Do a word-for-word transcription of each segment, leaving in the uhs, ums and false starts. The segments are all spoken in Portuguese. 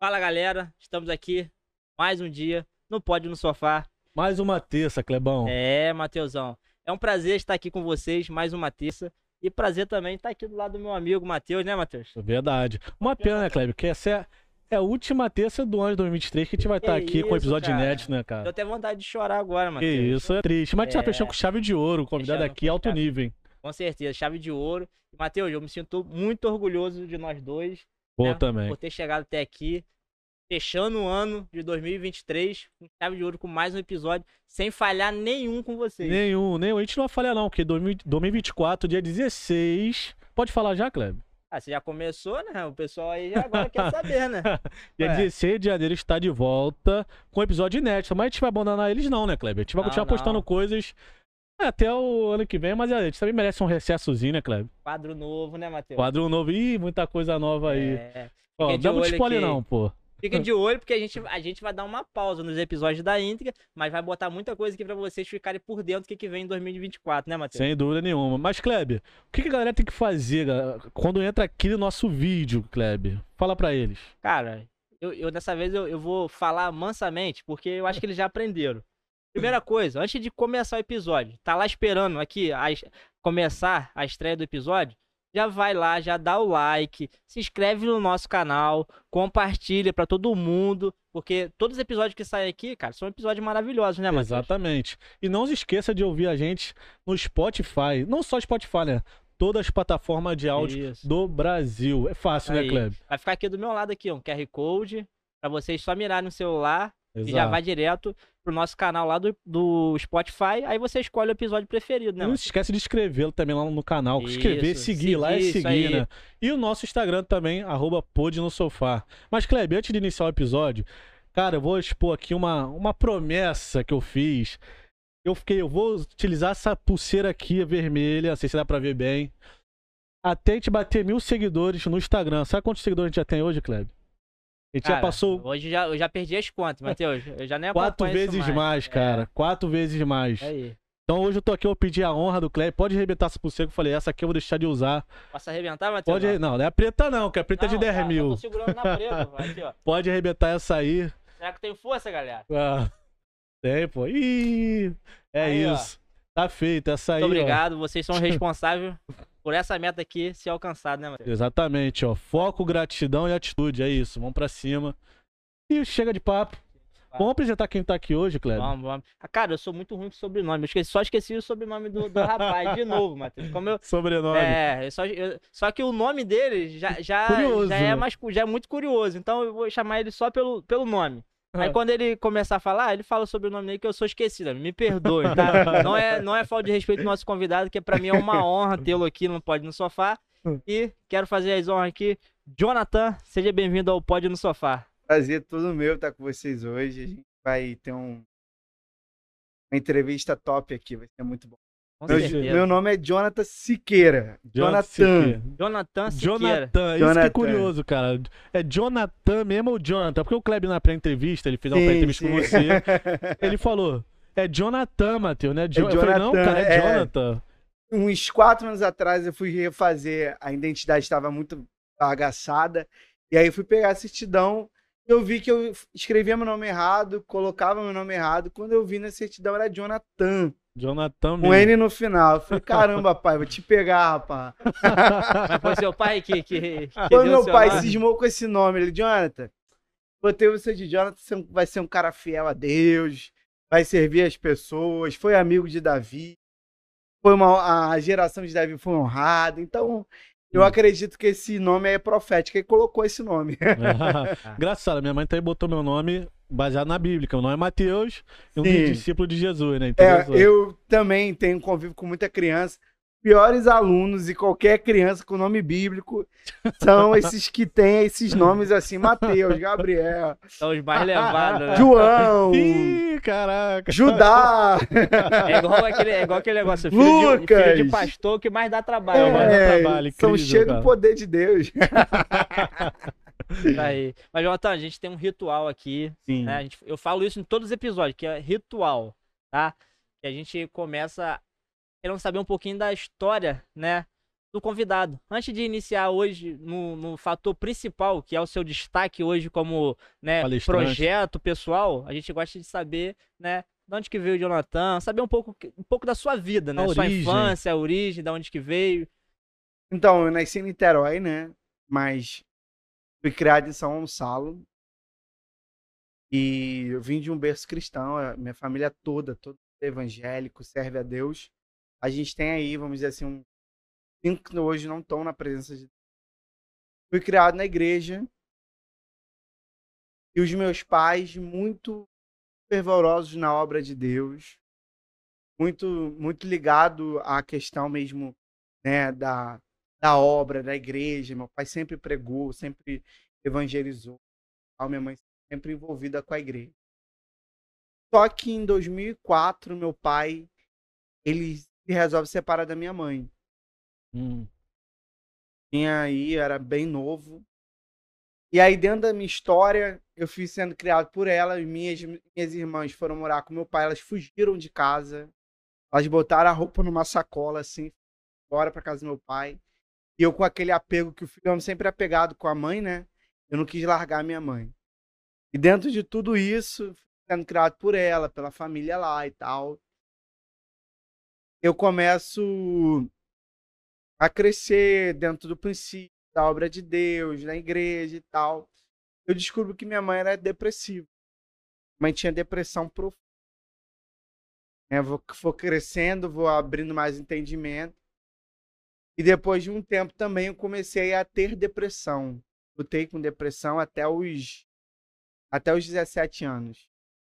Fala galera, estamos aqui mais um dia no Pod no Sofá. Mais uma terça, Clebão. É, Matheusão. É um prazer estar aqui com vocês, mais uma terça. E prazer também estar aqui do lado do meu amigo Matheus, né, Matheus? Verdade. Uma pena, né, Kleber? Porque essa é a última terça do ano de dois mil e vinte e três que a gente vai estar que aqui isso, com o episódio cara. inédito, né, cara? Eu até vontade de chorar agora, Matheus. Que isso, é triste. Mas a gente tá fechando com chave de ouro. O convidado aqui é alto nível, hein? Com certeza, chave de ouro. Matheus, eu me sinto muito orgulhoso de nós dois. Pô, né? também. Por ter chegado até aqui. Fechando o ano de dois mil e vinte e três, com chave de ouro, com mais um episódio, sem falhar nenhum com vocês. Nenhum, nenhum. A gente não vai falhar não, porque dois mil e vinte e quatro, dia dezesseis... Pode falar já, Kleber? Ah, você já começou, né? O pessoal aí agora quer saber, né? Dia dezesseis de janeiro está de volta com um episódio inédito, mas a gente vai abandonar eles não, né, Kleber? A gente vai não, continuar não. postando coisas até o ano que vem, mas a gente também merece um recessozinho, né, Kleber? Quadro novo, né, Matheus? Quadro novo. Ih, muita coisa nova aí. É... Ó, não dá muito spoiler não, pô. Fiquem de olho, porque a gente, a gente vai dar uma pausa nos episódios da íntegra, mas vai botar muita coisa aqui pra vocês ficarem por dentro do que, que vem em dois mil e vinte e quatro, né, Matheus? Sem dúvida nenhuma. Mas, Kleber, o que, que a galera tem que fazer galera, quando entra aqui no nosso vídeo, Kleber? Fala pra eles. Cara, eu, eu dessa vez eu, eu vou falar mansamente, porque eu acho que eles já aprenderam. Primeira coisa, antes de começar o episódio, tá lá esperando aqui a, começar a estreia do episódio, já vai lá, já dá o like, se inscreve no nosso canal, compartilha pra todo mundo, porque todos os episódios que saem aqui, cara, são episódios maravilhosos, né, Matheus? Exatamente. E não se esqueça de ouvir a gente no Spotify, não só Spotify, né? Todas as plataformas de áudio isso. do Brasil. É fácil, aí, né, Kleber? Vai ficar aqui do meu lado, aqui, um Q R Code, pra vocês só mirarem no celular. Exato. E já vai direto pro nosso canal lá do, do Spotify, aí você escolhe o episódio preferido, né? Não se esquece de inscrever também lá no canal, inscrever, seguir, seguir lá é seguir, né? E o nosso Instagram também, arroba Pod no Sofá. Mas, Kleber, antes de iniciar o episódio, cara, eu vou expor aqui uma, uma promessa que eu fiz. Eu fiquei, eu vou utilizar essa pulseira aqui, vermelha, não sei se dá pra ver bem, até a gente bater mil seguidores no Instagram. Sabe quantos seguidores a gente já tem hoje, Kleber? A gente cara, já passou... Hoje já, eu já perdi as contas, Matheus. Eu já nem Quatro vezes mais, mais cara. É. Quatro vezes mais. É então hoje eu tô aqui, eu pedi a honra do Kleber. Pode arrebentar essa pulseira que eu falei, essa aqui eu vou deixar de usar. Posso arrebentar, Matheus? Pode... Não, não é a preta não, que a preta não, é de dez mil. Eu tô segurando na preta, aqui, ó. Pode arrebentar essa aí. Será que tem força, galera? Ah, tem, pô. Ih, é aí, isso. Ó. Tá feito, essa aí. Muito obrigado, ó. Vocês são responsáveis por essa meta aqui ser alcançada, né, Matheus? Exatamente, ó. Foco, gratidão e atitude, é isso. Vamos pra cima. E chega de papo. Chega de papo. Vamos apresentar quem tá aqui hoje, Kleber? Vamos, vamos. Ah, cara, eu sou muito ruim com sobrenome. Eu esqueci, só esqueci o sobrenome do, do rapaz de novo, Matheus. Como eu, sobrenome. É, eu só, eu, só que o nome dele já, já, já, é mais, já é muito curioso. Então eu vou chamar ele só pelo, pelo nome. Aí quando ele começar a falar, ele fala sobre o nome dele que eu sou esquecido, me perdoe, tá? Não é, não é falta de respeito do nosso convidado, que pra mim é uma honra tê-lo aqui no Pod no Sofá. E quero fazer as honras aqui. Jonathan, seja bem-vindo ao Pod no Sofá. Prazer todo meu estar com vocês hoje. A gente vai ter um, uma entrevista top aqui, vai ser muito bom. Meu, meu nome é Jonathan Siqueira. Jonathan. Jonathan Siqueira. Jonathan. Isso Jonathan. Que é curioso, cara. É Jonathan mesmo ou Jonathan? Porque o Kleber na pré-entrevista, ele fez uma pré-entrevista com você. Ele falou, é Jonathan, Matheus, né? Jo é Jonathan, eu falei, não, cara, é, é Jonathan. Uns quatro anos atrás eu fui refazer, a identidade estava muito bagaçada. E aí eu fui pegar a certidão. Eu vi que eu escrevia meu nome errado, colocava meu nome errado. Quando eu vi na certidão era Jonathan. Jonathan mesmo. Um N no final. Eu falei, caramba, pai, vou te pegar, rapaz. Mas foi seu pai que... que, que foi meu pai, nome. Cismou com esse nome. Ele, Jonathan, botei você de Jonathan, você vai ser um cara fiel a Deus, vai servir as pessoas, foi amigo de Davi, foi uma, a geração de Davi foi honrada, então... Eu acredito que esse nome é profético, ele colocou esse nome. Ah, engraçado, minha mãe também botou meu nome baseado na Bíblia, meu nome é Mateus, eu sou discípulo de Jesus, né? Então, é, Jesus. Eu também tenho convívio com muita criança, piores alunos e qualquer criança com nome bíblico são esses que têm esses nomes assim, Mateus, Gabriel. São os mais levados, né? João. Ih, caraca. Judá. É igual aquele, é igual aquele negócio, filho, Lucas. De, filho de pastor que mais dá trabalho. É, mais dá trabalho, são cheios do poder de Deus. Tá aí. Mas, Jonathan, a gente tem um ritual aqui. Sim. Né? A gente, eu falo isso em todos os episódios, que é ritual, tá? Que a gente começa... Queremos saber um pouquinho da história, né? do convidado. Antes de iniciar hoje no, no fator principal, que é o seu destaque hoje como, né, projeto pessoal, a gente gosta de saber, né, de onde que veio o Jonathan, saber um pouco, um pouco da sua vida, né? Sua infância, a origem, de onde que veio. Então, eu nasci em Niterói, né? Mas fui criado em São Gonçalo. E eu vim de um berço cristão, minha família toda, todo evangélico, serve a Deus. A gente tem aí, vamos dizer assim, um... cinco que hoje não estão na presença de Deus. Fui criado na igreja. E os meus pais, muito fervorosos na obra de Deus. Muito, muito ligado à questão mesmo, né, da, da obra, da igreja. Meu pai sempre pregou, sempre evangelizou. A minha mãe sempre envolvida com a igreja. Só que em dois mil e quatro, meu pai, ele se resolve separar da minha mãe. Hum. E aí, era bem novo. E aí, dentro da minha história, eu fui sendo criado por ela. Minhas, minhas irmãs foram morar com meu pai. Elas fugiram de casa. Elas botaram a roupa numa sacola, assim, fora pra casa do meu pai. E eu, com aquele apego que o filho sempre é apegado com a mãe, né? Eu não quis largar a minha mãe. E dentro de tudo isso, sendo criado por ela, pela família lá e tal, eu começo a crescer dentro do princípio da obra de Deus, da igreja e tal. Eu descubro que minha mãe era depressiva. Minha mãe tinha depressão profunda. Eu vou, vou crescendo, vou abrindo mais entendimento. E depois de um tempo também eu comecei a ter depressão. Lutei com depressão até os, até os dezessete anos.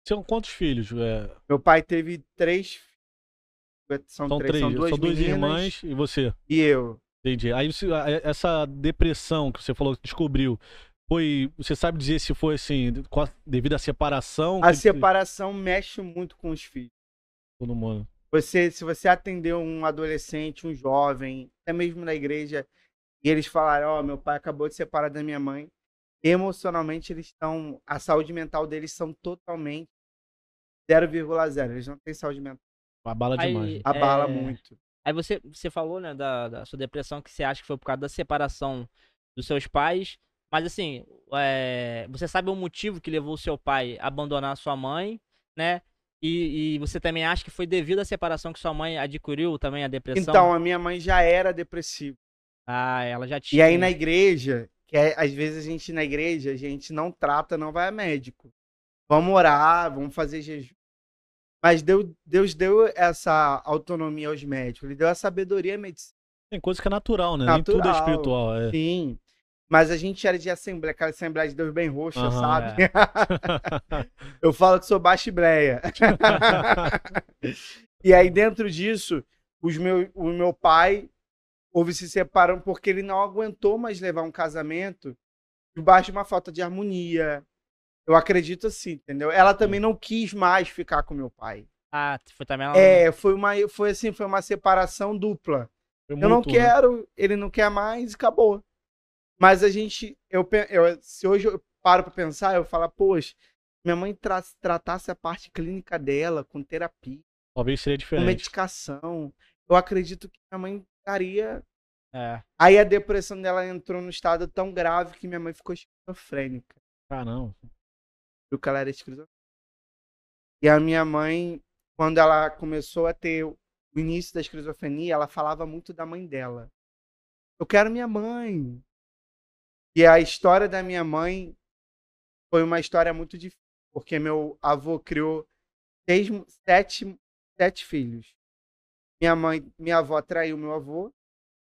São quantos filhos? É... Meu pai teve três filhos. São, são três, três, são duas, são duas irmãs e você. E eu. Entendi. Aí você, essa depressão que você falou que descobriu, foi, você sabe dizer se foi assim, devido à separação? A que... separação mexe muito com os filhos. Todo mundo. Você, se você atendeu um adolescente, um jovem, até mesmo na igreja, e eles falaram, ó, oh, meu pai acabou de separar da minha mãe, emocionalmente eles estão, a saúde mental deles são totalmente zero vírgula zero, eles não têm saúde mental. Abala demais. Aí, Abala é... muito. Aí você, você falou, né, da, da sua depressão, que você acha que foi por causa da separação dos seus pais. Mas assim, é... você sabe o motivo que levou o seu pai a abandonar a sua mãe, né? E, e você também acha que foi devido à separação que sua mãe adquiriu também a depressão? Então, a minha mãe já era depressiva. Ah, ela já tinha. E aí na igreja, que é, às vezes a gente na igreja, a gente não trata, não vai a médico. Vamos orar, vamos fazer jejum. Mas Deus deu essa autonomia aos médicos, ele deu a sabedoria à medicina. Tem coisa que é natural, né? Natural, nem tudo é espiritual. É. Sim, mas a gente era de assembleia, aquela Assembleia de Deus bem roxa, uhum, sabe? É. Eu falo que sou baixa hebreia. E aí dentro disso, os meu, o meu pai, houve se separando porque ele não aguentou mais levar um casamento debaixo de uma falta de harmonia. Eu acredito assim, entendeu? Ela também não quis mais ficar com meu pai. Ah, foi também ela? É, foi uma, foi assim, foi uma separação dupla. Foi muito, eu não quero, né? Ele não quer mais, acabou. Mas a gente, eu, eu se hoje eu paro pra pensar, eu falo, poxa, minha mãe tra tratasse a parte clínica dela com terapia. Talvez seria diferente. Com medicação. Eu acredito que minha mãe estaria... É. Aí a depressão dela entrou num estado tão grave que minha mãe ficou esquizofrênica. Ah, não. Que ela era escritora. E a minha mãe, quando ela começou a ter o início da esquizofrenia, ela falava muito da mãe dela. Eu quero minha mãe. E a história da minha mãe foi uma história muito difícil, porque meu avô criou seis, sete, sete filhos. Minha mãe, minha avó traiu meu avô,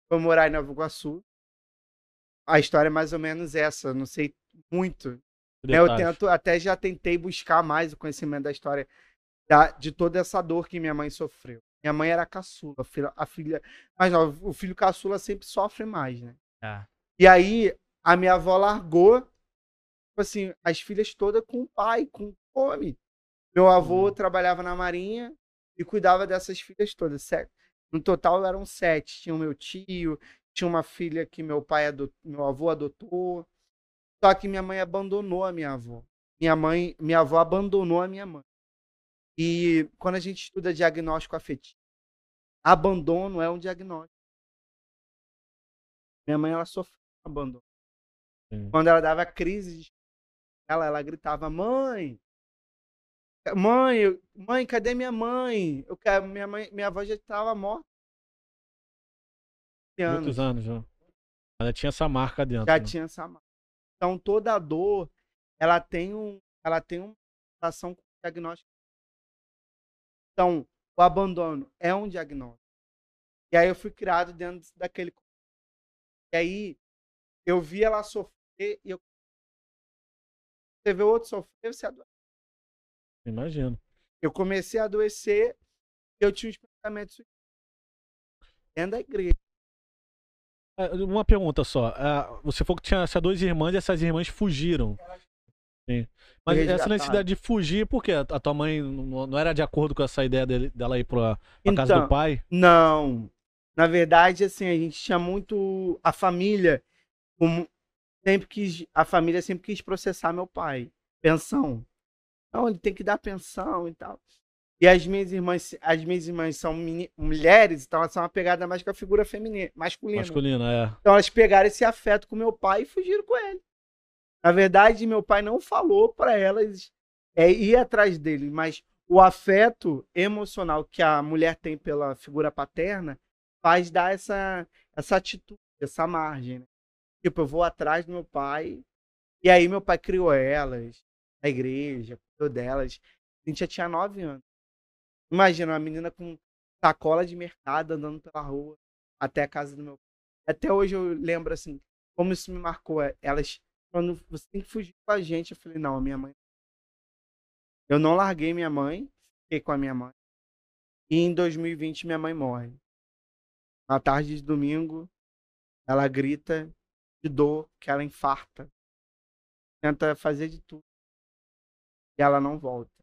foi morar em Nova Iguaçu. A história é mais ou menos essa, não sei muito. Detalhe. Eu tento, até já tentei buscar mais o conhecimento da história da, de toda essa dor que minha mãe sofreu. Minha mãe era caçula, a filha, a filha, mas não, o filho caçula sempre sofre mais, né? Ah. E aí a minha avó largou assim, as filhas todas com o pai, com fome. Meu avô hum. trabalhava na marinha e cuidava dessas filhas todas. Sete. No total eram sete. Tinha o meu tio, tinha uma filha que meu pai adotou, meu avô adotou. Só que minha mãe abandonou a minha avó. Minha mãe, minha avó abandonou a minha mãe. E quando a gente estuda diagnóstico afetivo, abandono é um diagnóstico. Minha mãe, ela sofreu um abandono. Sim. Quando ela dava crise, ela, ela gritava, mãe, mãe, mãe, cadê minha mãe? Eu quero, minha mãe, minha avó já estava morta. Anos. Muitos anos já. Ela tinha essa marca dentro. Já né? tinha essa marca. Então toda a dor, ela tem um, ela tem uma relação com o diagnóstico. Então o abandono é um diagnóstico. E aí eu fui criado dentro daquele. E aí eu vi ela sofrer e eu. Você vê o outro sofrer, você adoece. Imagino. Eu comecei a adoecer, eu tinha uns pensamentos dentro da igreja. Uma pergunta só. Você falou que tinha essas duas irmãs e essas irmãs fugiram. Sim. Mas resgataram. Essa necessidade de fugir, por quê? A tua mãe não era de acordo com essa ideia dela ir para então, casa do pai? Não. Na verdade, assim, a gente tinha muito... A família, sempre quis, a família sempre quis processar meu pai. Pensão. Não, ele tem que dar pensão e tal. E as minhas irmãs, as minhas irmãs são mini, mulheres, então elas são uma pegada mais com a figura feminina, masculina. Masculina, é. Então elas pegaram esse afeto com meu pai e fugiram com ele. Na verdade, meu pai não falou para elas é, ir atrás dele, mas o afeto emocional que a mulher tem pela figura paterna faz dar essa, essa atitude, essa margem. Né? Tipo, eu vou atrás do meu pai, e aí meu pai criou elas, a igreja, cuidou delas. A gente já tinha nove anos. Imagina, uma menina com sacola de mercado andando pela rua até a casa do meu pai. Até hoje eu lembro, assim, como isso me marcou. Elas falando, você tem que fugir com a gente. Eu falei, não, a minha mãe. Eu não larguei minha mãe, fiquei com a minha mãe. E em dois mil e vinte, minha mãe morre. Na tarde de domingo, ela grita de dor, que ela infarta. Tenta fazer de tudo. E ela não volta.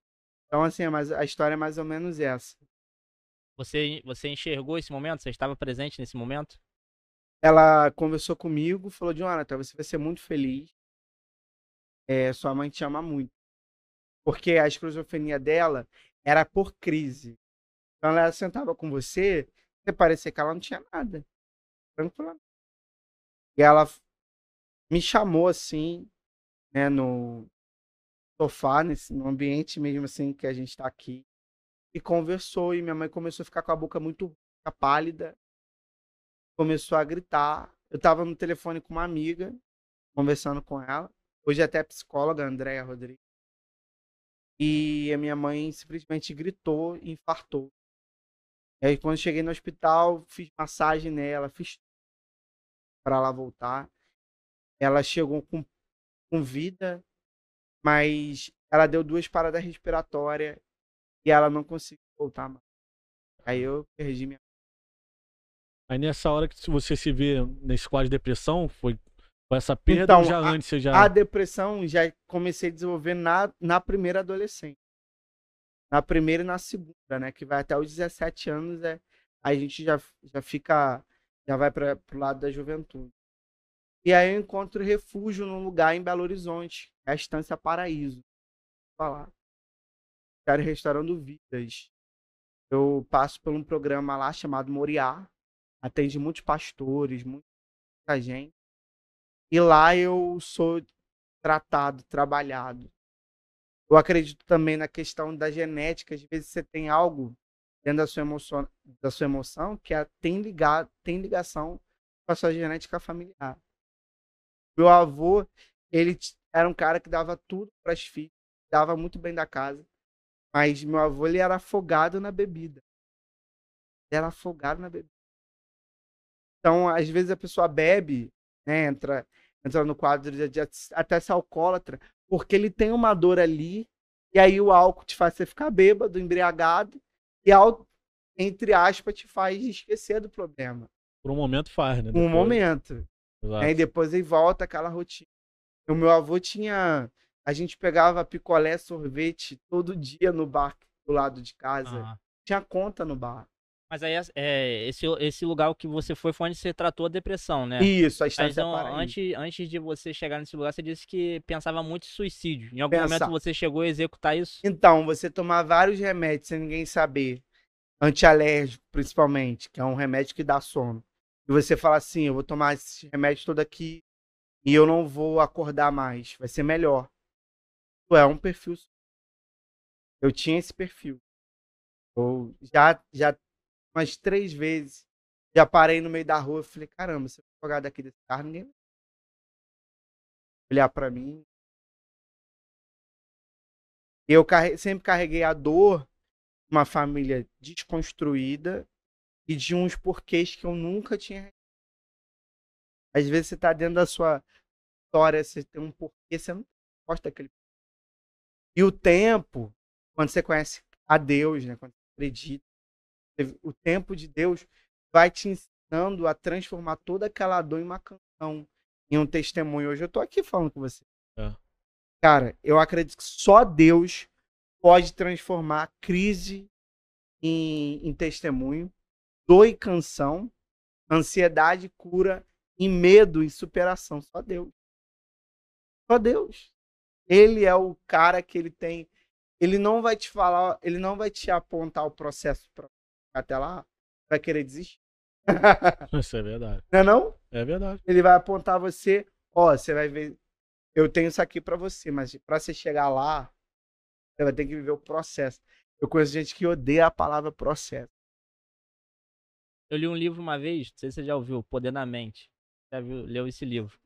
Então, assim, a história é mais ou menos essa. Você, você enxergou esse momento? Você estava presente nesse momento? Ela conversou comigo, falou, Jonathan, você vai ser muito feliz. É, sua mãe te ama muito. Porque a esquizofrenia dela era por crise. Então, ela sentava com você, você parecia que ela não tinha nada. Tranquilamente. E ela me chamou, assim, né, no... sofá, nesse, no ambiente mesmo assim que a gente tá aqui, e conversou, e minha mãe começou a ficar com a boca muito pálida, começou a gritar. Eu tava no telefone com uma amiga, conversando com ela, hoje até psicóloga, Andréia Rodrigues, e a minha mãe simplesmente gritou e infartou. E aí quando cheguei no hospital, fiz massagem nela, fiz para ela voltar. Ela chegou com, com vida, mas ela deu duas paradas respiratórias e ela não conseguiu voltar mais. Aí eu perdi minha... Aí nessa hora que você se vê nesse quadro de depressão, foi com essa perda então, ou já a, antes? Você já... A depressão já comecei a desenvolver na, na primeira adolescente. Na primeira e na segunda, né? Que vai até os dezessete anos, é, a gente já, já fica... Já vai para pro lado da juventude. E aí eu encontro refúgio num lugar em Belo Horizonte, a Estância Paraíso. Falar. Estarem restaurando vidas. Eu passo por um programa lá chamado Moriá. Atende muitos pastores, muita gente. E lá eu sou tratado, trabalhado. Eu acredito também na questão da genética. Às vezes você tem algo dentro da sua emoção, da sua emoção que tem, ligado, tem ligação com a sua genética familiar. Meu avô, ele era um cara que dava tudo para as filhas, dava muito bem da casa, mas meu avô, ele era afogado na bebida. Ele era afogado na bebida. Então, às vezes a pessoa bebe, né, entra, entra no quadro de, de até ser alcoólatra, porque ele tem uma dor ali, e aí o álcool te faz você ficar bêbado, embriagado, e álcool, entre aspas, te faz esquecer do problema. Por um momento faz, né? Depois... Um momento. Aí depois ele volta aquela rotina. O meu avô tinha... A gente pegava picolé, sorvete todo dia no bar do lado de casa. Ah. Tinha conta no bar. Mas aí é, esse, esse lugar que você foi foi onde você tratou a depressão, né? Isso, a Estância Paraíso. Antes, antes de você chegar nesse lugar, você disse que pensava muito em suicídio. Em algum Pensa. momento você chegou a executar isso? Então, você tomar vários remédios sem ninguém saber. Antialérgico, principalmente, que é um remédio que dá sono. e você falar assim, eu vou tomar esse remédio todo aqui e eu não vou acordar mais, vai ser melhor. É um perfil. Eu tinha esse perfil. Eu já, já umas três vezes, já parei no meio da rua e falei, caramba, se eu jogar daqui desse carro, ninguém vai olhar pra mim. Eu carre... sempre carreguei a dor de uma família desconstruída e de uns porquês que eu nunca tinha. Às vezes você tá dentro da sua história, você tem um porquê, você não gosta daquele. E o tempo, quando você conhece a Deus, né, quando você acredita, o tempo de Deus vai te ensinando a transformar toda aquela dor em uma canção, em um testemunho. Hoje eu tô aqui falando com você. É. Cara, eu acredito que só Deus pode transformar a crise em, em testemunho, dor e canção, ansiedade, cura e medo e superação. Só Deus. Só Deus. Ele é o cara que ele tem. Ele não vai te falar, ele não vai te apontar o processo pra até lá, vai querer desistir. Isso é verdade. Não é não? É verdade. Ele vai apontar você, ó, você vai ver, eu tenho isso aqui pra você, mas pra você chegar lá, você vai ter que viver o processo. Eu conheço gente que odeia a palavra processo. Eu li um livro uma vez, não sei se você já ouviu, Poder na Mente. Já viu, leu esse livro.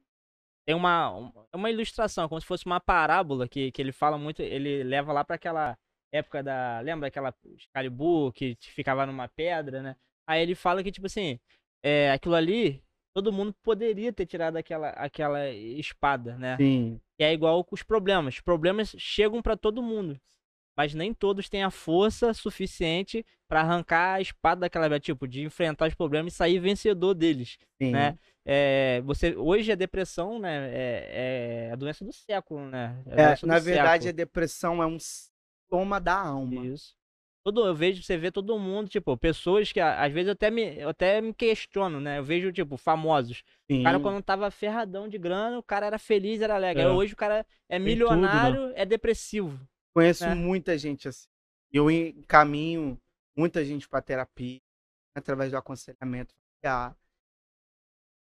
Tem uma, uma ilustração, como se fosse uma parábola que, que ele fala muito, ele leva lá para aquela época da... Lembra aquela Excalibur que ficava numa pedra, né? Aí ele fala que, tipo assim, é, aquilo ali, todo mundo poderia ter tirado aquela, aquela espada, né? Sim. Que é igual com os problemas. Os problemas chegam para todo mundo, mas nem todos têm a força suficiente para arrancar a espada daquela vida, tipo, de enfrentar os problemas e sair vencedor deles, sim, né? É, você, hoje a depressão, né, é, é a doença do século, né? É, é, na verdade, século. A depressão é um sintoma da alma. Isso. Todo, eu vejo, você vê todo mundo, tipo, pessoas que, às vezes, eu até me, eu até me questiono, né? Eu vejo, tipo, famosos. Sim. O cara, quando tava ferradão de grana, o cara era feliz, era alegre. É. Hoje o cara é milionário, tudo, né? É depressivo. Conheço, né? Muita gente assim. Eu encaminho muita gente para terapia, através do aconselhamento familiar.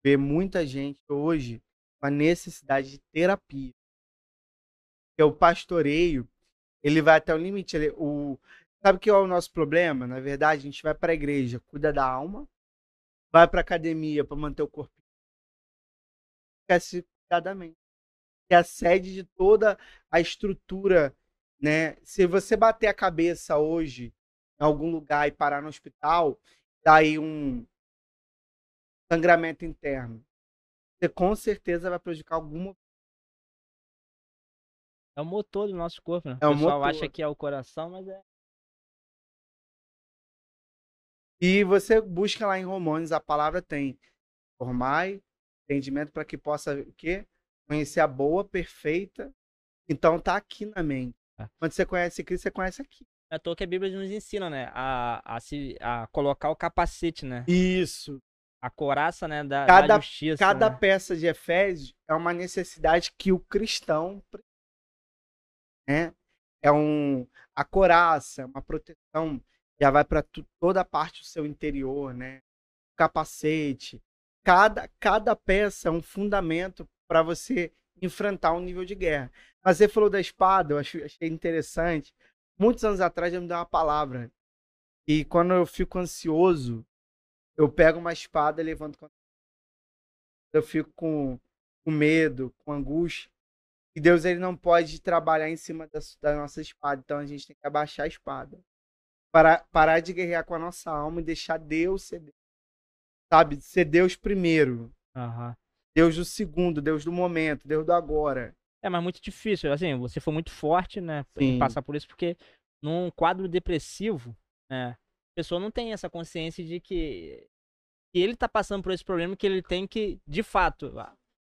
Ver muita gente hoje com a necessidade de terapia. Porque o pastoreio, ele vai até o limite. Ele, o, sabe o que é o nosso problema? Na verdade, a gente vai para a igreja, cuida da alma, vai para a academia para manter o corpo. Quer se cuidar da mente. É a sede de toda a estrutura, né? Se você bater a cabeça hoje em algum lugar e parar no hospital, daí um sangramento interno, você com certeza vai prejudicar alguma. É o motor do nosso corpo, né? É o pessoal motor. Acha que é o coração, mas é. E você busca lá em Romanos, a palavra tem formai entendimento para que possa o quê? Conhecer a boa, perfeita. Então tá aqui na mente. Quando você conhece Cristo, você conhece aqui. É à toa que a Bíblia nos ensina, né? A, a, se, a colocar o capacete, né? Isso. A couraça, né? Da, cada, da justiça. Cada, né, peça de Efésios é uma necessidade que o cristão, né? É um... A couraça, uma proteção, já vai para toda a parte do seu interior, né? O capacete. Cada, cada peça é um fundamento para você enfrentar um nível de guerra. Mas você falou da espada, eu achei interessante. Muitos anos atrás, eu me deu uma palavra. E quando eu fico ansioso, eu pego uma espada e levanto. Eu fico com, com medo, com angústia. E Deus, ele não pode trabalhar em cima da, da nossa espada. Então, a gente tem que abaixar a espada. Para, parar de guerrear com a nossa alma e deixar Deus ser Deus. Sabe? Ser Deus primeiro. Aham. Deus do segundo, Deus do momento, Deus do agora. É, mas muito difícil, assim, você foi muito forte, né, em passar por isso, porque num quadro depressivo, né, a pessoa não tem essa consciência de que, que ele tá passando por esse problema, que ele tem que, de fato,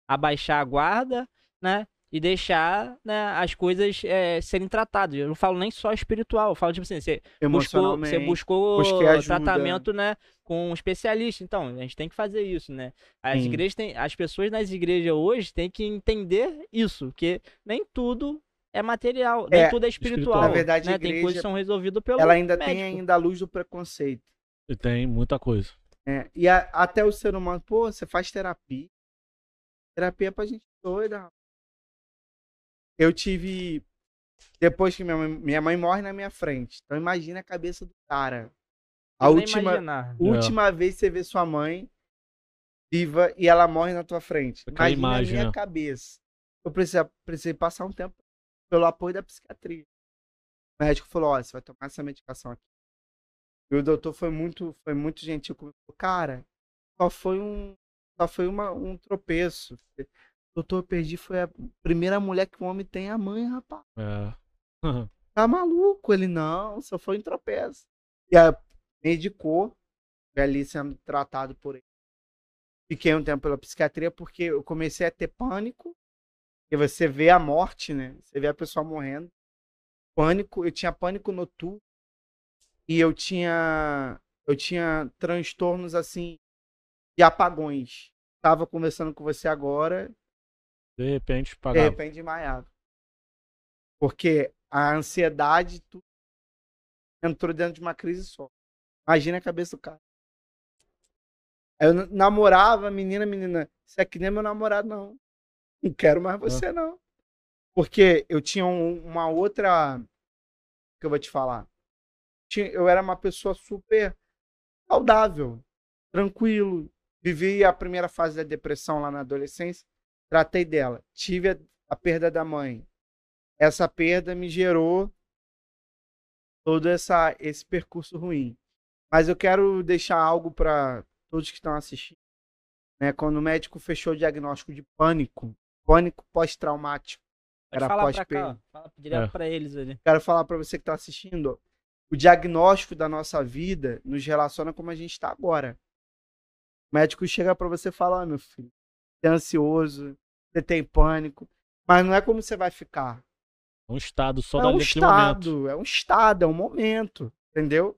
abaixar a guarda, né, e deixar, né, as coisas é, serem tratadas. Eu não falo nem só espiritual, eu falo, tipo assim, você buscou, você buscou tratamento, né, com um especialista. Então, a gente tem que fazer isso, né? As, igrejas tem, as pessoas nas igrejas hoje têm que entender isso, que nem tudo é material, nem é, tudo é espiritual. Na verdade, né? A igreja, tem coisas que são resolvidas pelo ela ainda médico. Tem ainda a luz do preconceito. E tem muita coisa. É, e a, até o ser humano, pô, você faz terapia. Terapia é pra gente doida, rapaz. Eu tive... Depois que minha mãe, minha mãe morre na minha frente. Então imagina a cabeça do cara. A última, última vez que você vê sua mãe viva e ela morre na tua frente. Porque imagina a imagem, a minha né? cabeça. Eu precisei, precisei passar um tempo pelo apoio da psiquiatria. O médico falou, ó, você vai tomar essa medicação aqui. E o doutor foi muito, foi muito gentil comigo. Cara, só foi um, só foi uma, um tropeço. Doutor, eu perdi, foi a primeira mulher que o homem tem, a mãe, rapaz. É. Uhum. Tá maluco? Ele, não, só foi um tropeço. E aí, medicou, ali sendo tratado por ele. Fiquei um tempo pela psiquiatria, porque eu comecei a ter pânico, e você vê a morte, né? Você vê a pessoa morrendo. Pânico, eu tinha pânico noturno, e eu tinha, eu tinha transtornos, assim, de apagões. Tava conversando com você agora... De repente, pagava. De repente, desmaiava. Porque a ansiedade tu... entrou dentro de uma crise só. Imagina a cabeça do cara. Eu namorava, menina, menina, isso aqui nem é meu namorado, não. Não quero mais você, ah. não. Porque eu tinha um, uma outra... que eu vou te falar. Eu era uma pessoa super saudável, tranquilo. Vivi a primeira fase da depressão lá na adolescência. Tratei dela. Tive a, a perda da mãe. Essa perda me gerou todo essa, esse percurso ruim. Mas eu quero deixar algo para todos que estão assistindo. Né? Quando o médico fechou o diagnóstico de pânico, pânico pós-traumático, era pós-perda. Fala direto para eles ali. Quero falar para você que está assistindo. O diagnóstico da nossa vida nos relaciona como a gente está agora. O médico chega para você e fala, ah, meu filho, você é ansioso, você tem pânico, mas não é como você vai ficar. É um estado só é um estado, momento. É um estado, é um momento, entendeu?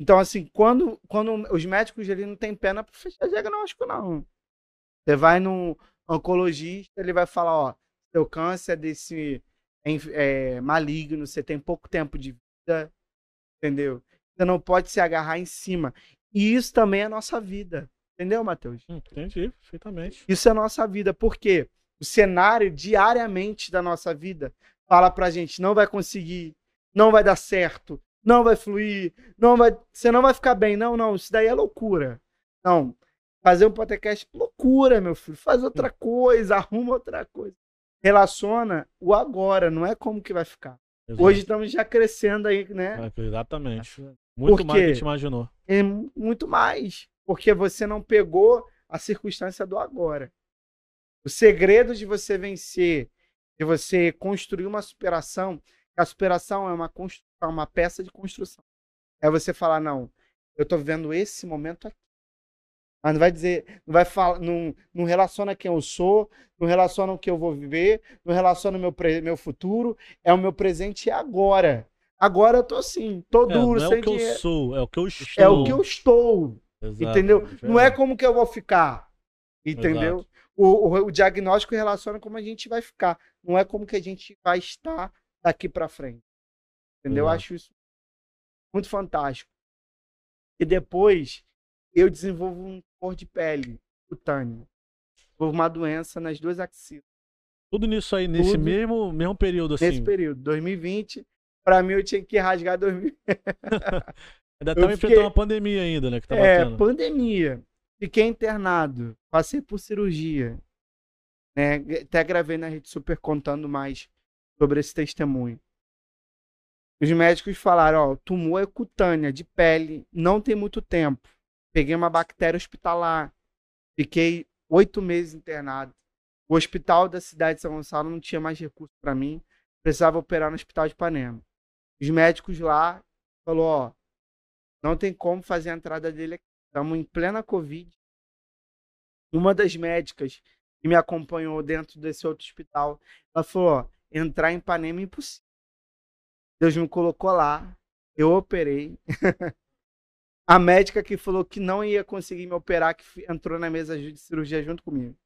Então, assim, quando, quando os médicos ali não têm pena para fechar diagnóstico, não. Você vai no oncologista, ele vai falar, ó, seu câncer é desse é, maligno, você tem pouco tempo de vida, entendeu? Você não pode se agarrar em cima. E isso também é a nossa vida, entendeu, Matheus? Entendi, perfeitamente. Isso é a nossa vida, porque o cenário diariamente da nossa vida fala pra gente, não vai conseguir, não vai dar certo, não vai fluir, não vai, você não vai ficar bem, não, não, isso daí é loucura. Não, fazer um podcast, loucura, meu filho, faz outra coisa, arruma outra coisa. Relaciona o agora, não é como que vai ficar. Exato. Hoje estamos já crescendo aí, né? É, exatamente. Muito porque, mais do que a gente imaginou. É, muito mais, porque você não pegou a circunstância do agora. O segredo de você vencer, de você construir uma superação, a superação é uma, construção, uma peça de construção. É você falar, não, eu estou vivendo esse momento aqui. Mas não vai dizer, não vai falar, não, não relaciona quem eu sou, não relaciona o que eu vou viver, não relaciona o meu, meu futuro, é o meu presente agora. Agora eu tô assim, tô é, duro, não é sem dinheiro. É o que eu sou, é o que eu estou. É o que eu estou, exato, entendeu? Diferente. Não é como que eu vou ficar, entendeu? O, o, o diagnóstico relaciona como a gente vai ficar, não é como que a gente vai estar daqui pra frente, entendeu? Exato. Eu acho isso muito fantástico. E depois eu desenvolvo um cor de pele cutânea, desenvolvo uma doença nas duas axilas. Tudo nisso aí, nesse Tudo, mesmo, mesmo período assim? Nesse período, dois mil e vinte... Pra mim, eu tinha que rasgar dois mil. Ainda estava enfrentando uma pandemia ainda, né? Que tá é, batendo. Pandemia. Fiquei internado. Passei por cirurgia. Né? Até gravei na Rede Super contando mais sobre esse testemunho. Os médicos falaram, ó, o tumor é cutânea, de pele, não tem muito tempo. Peguei uma bactéria hospitalar. Fiquei oito meses internado. O hospital da cidade de São Gonçalo não tinha mais recurso para mim. Precisava operar no hospital de Ipanema. Os médicos lá falou, ó, não tem como fazer a entrada dele aqui. Estamos em plena Covid. Uma das médicas que me acompanhou dentro desse outro hospital, ela falou, ó, entrar em Ipanema é impossível. Deus me colocou lá, eu operei. A médica que falou que não ia conseguir me operar, que entrou na mesa de cirurgia junto comigo.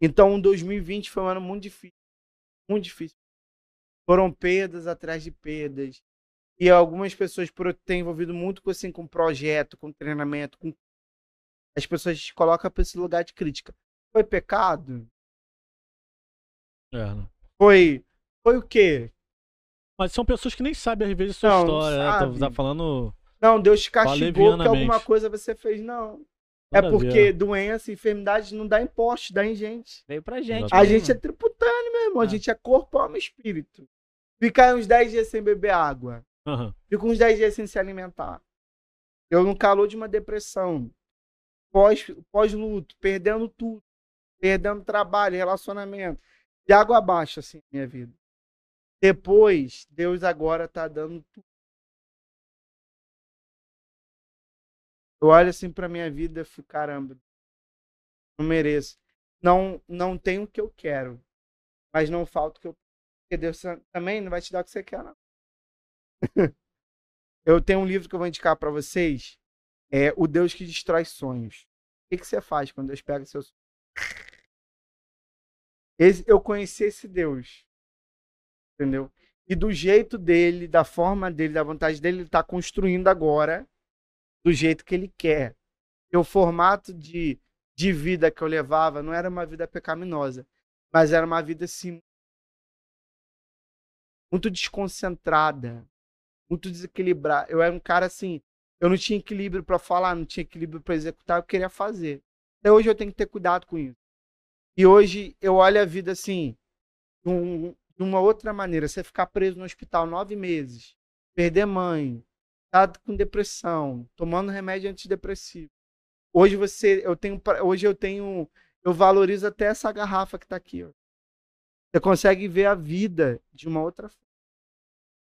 Então, dois mil e vinte foi um ano muito difícil. Muito difícil. Foram perdas atrás de perdas. E algumas pessoas têm envolvido muito assim, com projeto, com treinamento, com As pessoas colocam para esse lugar de crítica. Foi pecado? É, né? Foi, foi o quê? Mas são pessoas que nem sabem, às vezes, a sua não, história. Né? Tá, tá falando... Não, Deus te castigou porque alguma coisa você fez. Não. Nada é porque ver. Doença, enfermidade não dá imposto, dá em gente. Veio pra gente. A gente é tributâneo, meu irmão. É. A gente é corpo, alma e espírito. Ficar uns dez dias sem beber água. Uhum. Fica uns dez dias sem se alimentar. Eu no calor de uma depressão. Pós, pós-luto, perdendo tudo. Perdendo trabalho, relacionamento. De água abaixo, assim, minha vida. Depois, Deus agora tá dando tudo. Eu olho assim pra minha vida e fico, caramba, não mereço. Não, não tenho o que eu quero, mas não falta o que eu quero. Porque Deus também não vai te dar o que você quer, não. Eu tenho um livro que eu vou indicar pra vocês, é O Deus que Destrói Sonhos. O que, que você faz quando Deus pega seus sonhos? Eu conheci esse Deus, entendeu? E do jeito dele, da forma dele, da vontade dele, ele tá construindo agora do jeito que ele quer. E o formato de, de vida que eu levava não era uma vida pecaminosa, mas era uma vida assim, muito desconcentrada, muito desequilibrada. Eu era um cara assim, eu não tinha equilíbrio para falar, não tinha equilíbrio para executar, eu queria fazer. Até hoje eu tenho que ter cuidado com isso. E hoje eu olho a vida assim, de, um, de uma outra maneira. Você ficar preso no hospital nove meses, perder mãe, tá com depressão, tomando remédio antidepressivo. Hoje você, eu tenho, hoje eu tenho, eu valorizo até essa garrafa que tá aqui, ó. Você consegue ver a vida de uma outra forma.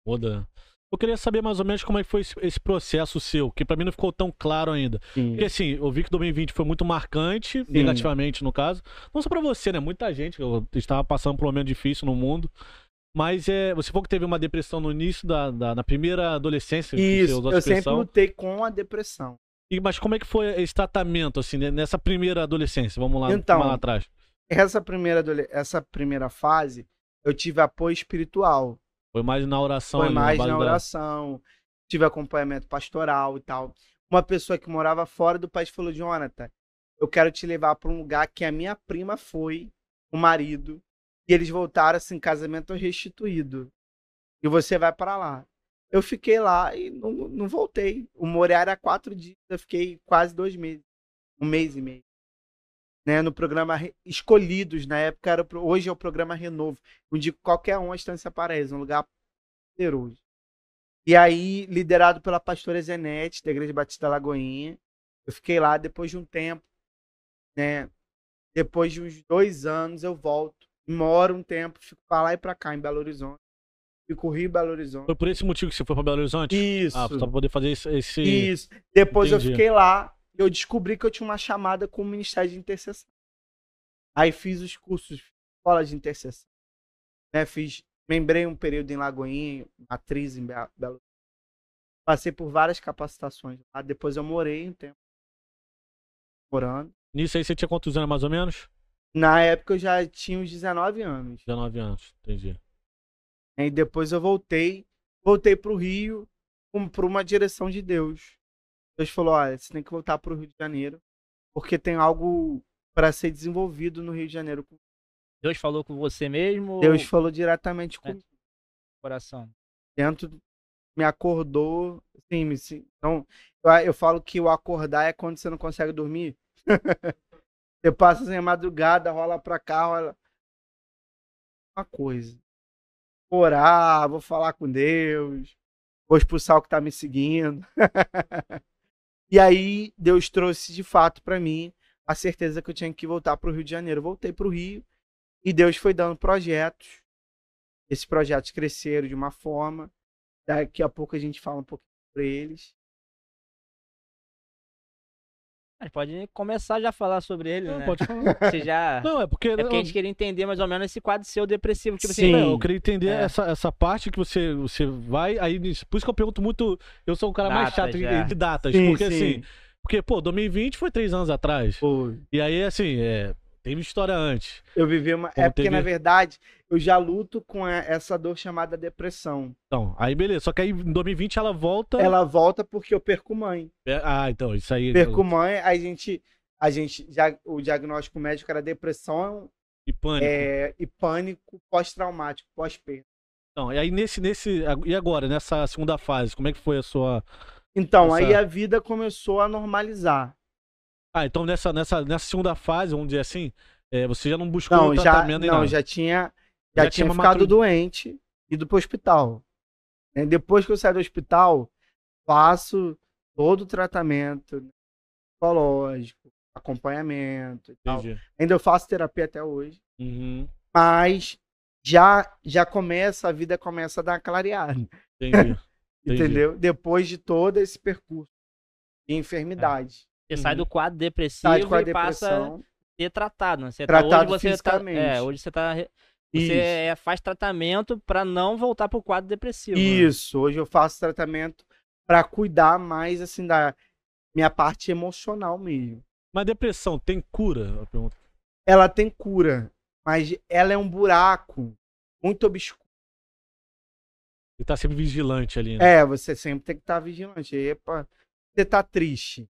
Foda. Eu queria saber mais ou menos como é que foi esse, esse processo seu, que pra mim não ficou tão claro ainda. Sim. Porque assim, eu vi que dois mil e vinte foi muito marcante, sim, negativamente no caso. Não só pra você, né? Muita gente, eu estava passando por um momento difícil no mundo. Mas é, você falou que teve uma depressão no início da, da na primeira adolescência. Isso, eu sempre lutei com a depressão. E, mas como é que foi esse tratamento, assim, nessa primeira adolescência? Vamos lá, então, vamos lá atrás. Essa primeira, essa primeira fase, eu tive apoio espiritual. Foi mais na oração. Foi ali, mais na, na oração. Tive acompanhamento pastoral e tal. Uma pessoa que morava fora do país falou, Jonathan, eu quero te levar para um lugar que a minha prima foi, o marido. E eles voltaram assim, casamento restituído. E você vai para lá. Eu fiquei lá e não, não voltei. O Moriá era quatro dias, eu fiquei quase dois meses. Um mês e meio. Né? No programa Escolhidos, na época, era, hoje é o programa Renovo. Eu digo qualquer um, a Estância Paraíso, um lugar poderoso. E aí, liderado pela pastora Zenete, da Igreja Batista Lagoinha, eu fiquei lá depois de um tempo. Né? Depois de uns dois anos, eu volto. Moro um tempo, fico pra lá e pra cá, em Belo Horizonte. Fico Rio e Belo Horizonte. Foi por esse motivo que você foi pra Belo Horizonte? Isso. Ah, pra poder fazer esse... Isso. Depois Entendi. Eu fiquei lá, eu descobri que eu tinha uma chamada com o Ministério de Intercessão. Aí fiz os cursos, escola de intercessão. Né, fiz, membrei um período em Lagoinha, matriz em Belo Horizonte. Passei por várias capacitações. Lá. Depois eu morei um tempo. Morando. Nisso aí você tinha quantos anos, mais ou menos? Na época eu já tinha uns dezenove anos. dezenove anos, entendi. E depois eu voltei, voltei pro Rio, por uma direção de Deus. Deus falou, olha, você tem que voltar pro Rio de Janeiro, porque tem algo para ser desenvolvido no Rio de Janeiro. Deus falou com você mesmo? Deus ou... falou diretamente comigo. É. Coração. Dentro, me acordou, sim, me sim. Então, eu, eu falo que o acordar é quando você não consegue dormir. Você passa assim a madrugada, rola pra cá, rola... Uma coisa. Vou orar, vou falar com Deus, vou expulsar o que tá me seguindo. E aí, Deus trouxe de fato pra mim a certeza que eu tinha que voltar pro Rio de Janeiro. Eu voltei pro Rio e Deus foi dando projetos. Esses projetos cresceram de uma forma. Daqui a pouco a gente fala um pouquinho sobre eles. Pode começar já a falar sobre ele, não, né? Pode falar. Você já... Não, é porque... É porque a gente queria entender mais ou menos esse quadro seu depressivo. Tipo sim, assim, não, eu queria entender é. essa, essa parte que você, você vai... aí por isso que eu pergunto muito... Eu sou um cara Data, mais chato já. de datas. Sim, porque sim. assim... Porque, pô, dois mil e vinte foi três anos atrás. Foi. E aí, assim, é, Teve história antes. Eu vivi uma... Como é porque, teve... na verdade, eu já luto com essa dor chamada depressão. Então, aí beleza. Só que aí, em dois mil e vinte, ela volta... Ela volta porque eu perco mãe. É... Ah, então, isso aí... Perco mãe, a gente... A gente já... O diagnóstico médico era depressão... E pânico. É... E pânico pós-traumático, pós-perda. Então, e aí, nesse, nesse... E agora, nessa segunda fase, como é que foi a sua... Então, essa... aí a vida começou a normalizar. Ah, então nessa, nessa, nessa segunda fase, vamos dizer assim, é, você já não buscou não, um tratamento já, Não, nada. já tinha, já já tinha ficado matru... doente e ido pro hospital. Né? Depois que eu saio do hospital, faço todo o tratamento psicológico, acompanhamento e tal. Ainda eu faço terapia até hoje, uhum. mas já, já começa, a vida começa a dar uma clareada. Entendi. Entendeu? Entendi. Depois de todo esse percurso de enfermidade. É. Você uhum. sai do quadro depressivo do quadro e passa a ser tratado, né? Você tratado tá, hoje você fisicamente. Tá, é, hoje você, tá, você é, faz tratamento para não voltar para o quadro depressivo. Isso, né? Hoje eu faço tratamento para cuidar mais assim da minha parte emocional mesmo. Mas depressão tem cura? Eu pergunto. Ela tem cura, mas ela é um buraco muito obscuro. Você tá sempre vigilante ali, né? É, você sempre tem que estar tá vigilante. Epa, você tá triste.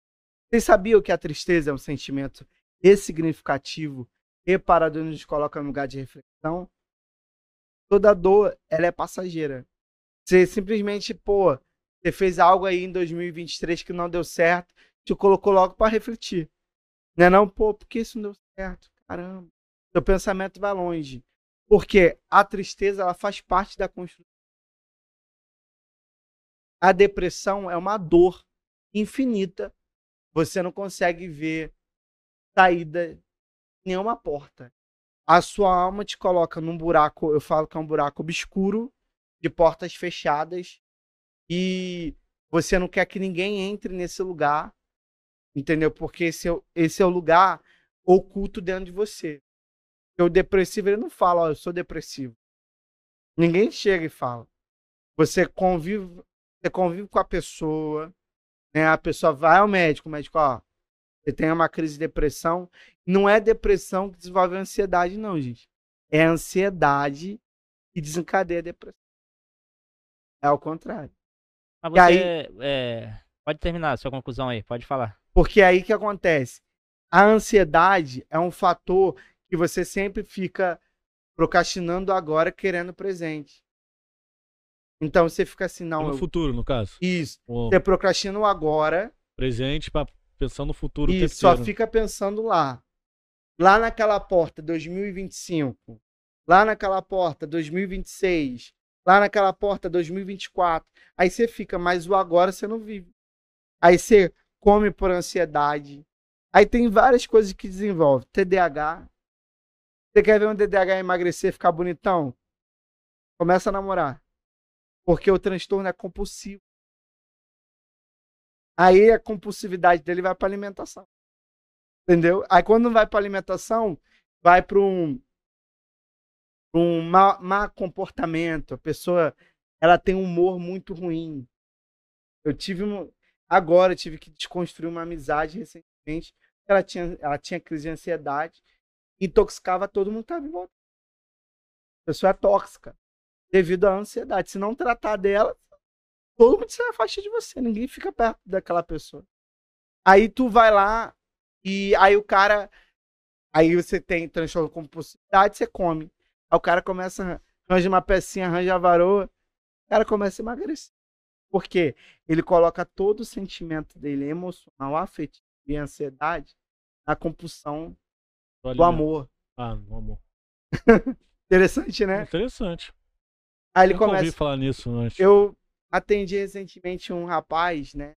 Vocês sabiam que a tristeza é um sentimento ressignificativo, reparador, nos coloca no lugar de reflexão? Toda dor, ela é passageira. Você simplesmente, pô, você fez algo aí em dois mil e vinte e três que não deu certo, te colocou logo para refletir. Não é não, pô, por que isso não deu certo? Caramba. Seu pensamento vai longe. Porque a tristeza, ela faz parte da construção. A depressão é uma dor infinita. Você não consegue ver saída em nenhuma porta. A sua alma te coloca num buraco, eu falo que é um buraco obscuro, de portas fechadas, e você não quer que ninguém entre nesse lugar, entendeu? Porque esse é, esse é o lugar oculto dentro de você. O depressivo, ele não fala, ó, oh, eu sou depressivo. Ninguém chega e fala. Você convive, você convive com a pessoa... Né, a pessoa vai ao médico, o médico, ó, você tem uma crise de depressão. Não é depressão que desenvolve ansiedade, não, gente. É a ansiedade que desencadeia a depressão. É ao contrário. Mas você, aí, é, pode terminar a sua conclusão aí, pode falar. Porque aí que acontece? A ansiedade é um fator que você sempre fica procrastinando agora, querendo o presente. Então você fica assim, não... No eu... futuro, no caso. Isso. Oh. Você procrastina o agora. Presente, pra pensar no futuro. E só fica pensando lá. Lá naquela porta, dois mil e vinte e cinco. Lá naquela porta, dois mil e vinte e seis. Lá naquela porta, dois mil e vinte e quatro. Aí você fica, mas o agora você não vive. Aí você come por ansiedade. Aí tem várias coisas que desenvolve. T D A H. Você quer ver um T D A H emagrecer, ficar bonitão? Começa a namorar. Porque o transtorno é compulsivo. Aí a compulsividade dele vai para alimentação. Entendeu? Aí quando não vai para alimentação, vai para um, um má, má comportamento. A pessoa, ela tem um humor muito ruim. Eu tive um, agora eu tive que desconstruir uma amizade recentemente. Ela tinha, ela tinha crise de ansiedade. Intoxicava todo mundo que estava em volta. A pessoa é tóxica. Devido à ansiedade. Se não tratar dela, todo mundo se afasta de você. Ninguém fica perto daquela pessoa. Aí tu vai lá e aí o cara... Aí você tem transtorno com compulsividade, você come. Aí o cara começa, arranja uma pecinha, arranja a varoa. O cara começa a emagrecer. Por quê? Ele coloca todo o sentimento dele emocional, afetivo e ansiedade na compulsão do, do amor. Ah, do amor. Interessante, né? Interessante. Aí ele começa... ouvi falar nisso antes. Eu atendi recentemente um rapaz, né?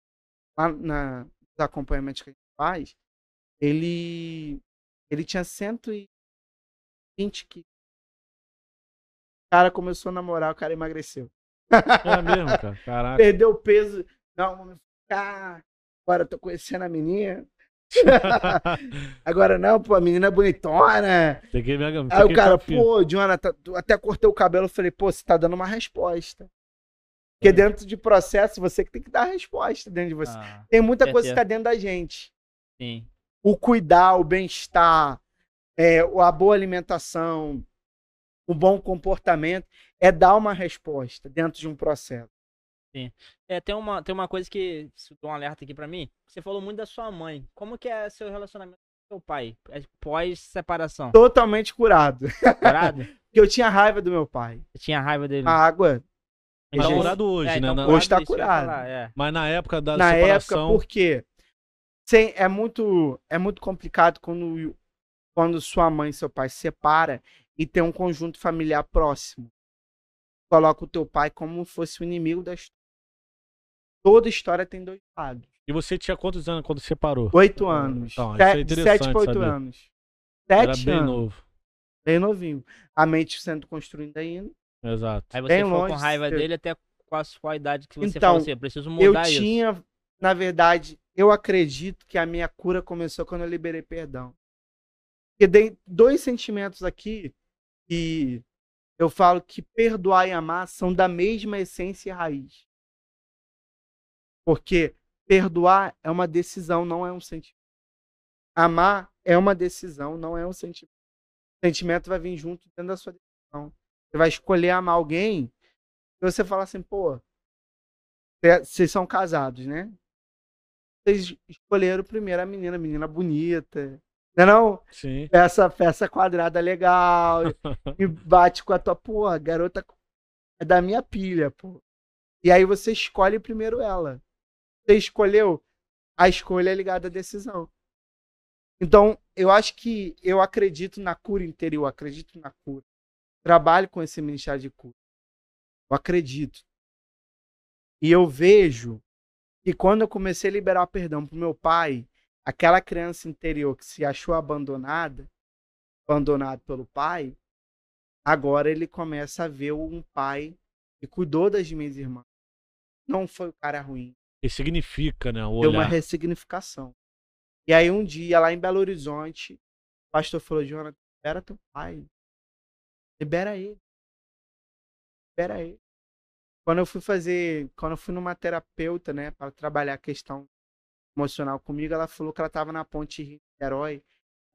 Lá na, nos acompanhamentos que a gente faz, ele, ele tinha cento e vinte quilos. O cara começou a namorar, o cara emagreceu. É mesmo, cara? Caraca. Perdeu o peso. Não, ah, agora eu tô conhecendo a menina. Agora não, pô, a menina é bonitona. Peguei minha... Peguei aí o cara, capinha. Pô, Jonathan, até cortei o cabelo. Eu falei, pô, você tá dando uma resposta. Porque é. Dentro de processo, você que tem que dar a resposta dentro de você. Ah, tem muita certeza. Coisa que tá dentro da gente. Sim. O cuidar, o bem-estar, é, a boa alimentação, o bom comportamento, é dar uma resposta dentro de um processo. Sim. É, tem, uma, tem uma coisa que deu um alerta aqui pra mim. Você falou muito da sua mãe. Como que é seu relacionamento com seu pai pós-separação? Totalmente curado. Curado? Porque eu tinha raiva do meu pai. Eu tinha raiva dele. A água... Então, tá curado hoje, é, né? Então, hoje tá curado. Falar, é. Mas na época da na separação... Na época, por quê? Sem, é, muito, é muito complicado quando, quando sua mãe e seu pai se separam e tem um conjunto familiar próximo. Coloca o teu pai como se fosse o inimigo da história. Toda história tem dois lados. E você tinha quantos anos quando separou? Oito anos. Então, isso é interessante, sete para oito anos. Sete anos. Era bem novo. Bem novinho. A mente sendo construída ainda. Exato. Aí você ficou com raiva eu... dele até quase qual a idade que você então, falou assim, eu preciso mudar isso. Eu tinha, isso. na verdade, eu acredito que a minha cura começou quando eu liberei perdão. Porque dei dois sentimentos aqui e eu falo que perdoar e amar são da mesma essência e raiz. Porque perdoar é uma decisão, não é um sentimento. Amar é uma decisão, não é um sentimento. O sentimento vai vir junto dentro da sua decisão. Você vai escolher amar alguém e você fala assim, pô, vocês são casados, né? Vocês escolheram primeiro a menina, a menina bonita, não é não? Sim. Essa peça quadrada legal, e bate com a tua, pô, a garota é da minha pilha, pô. E aí você escolhe primeiro ela. Você escolheu, a escolha é ligada à decisão. Então, eu acho que eu acredito na cura interior, acredito na cura. Trabalho com esse ministério de cura. Eu acredito. E eu vejo que quando eu comecei a liberar perdão pro meu pai, aquela criança interior que se achou abandonada, abandonado pelo pai, agora ele começa a ver um pai que cuidou das minhas irmãs. Não foi o cara ruim. Ressignifica, né? O olhar. Deu uma ressignificação. E aí um dia, lá em Belo Horizonte, o pastor falou, Jonathan, libera teu pai. Libera ele. Libera ele. Quando eu fui fazer, quando eu fui numa terapeuta, né, para trabalhar a questão emocional comigo, ela falou que ela estava na ponte Rio de Herói,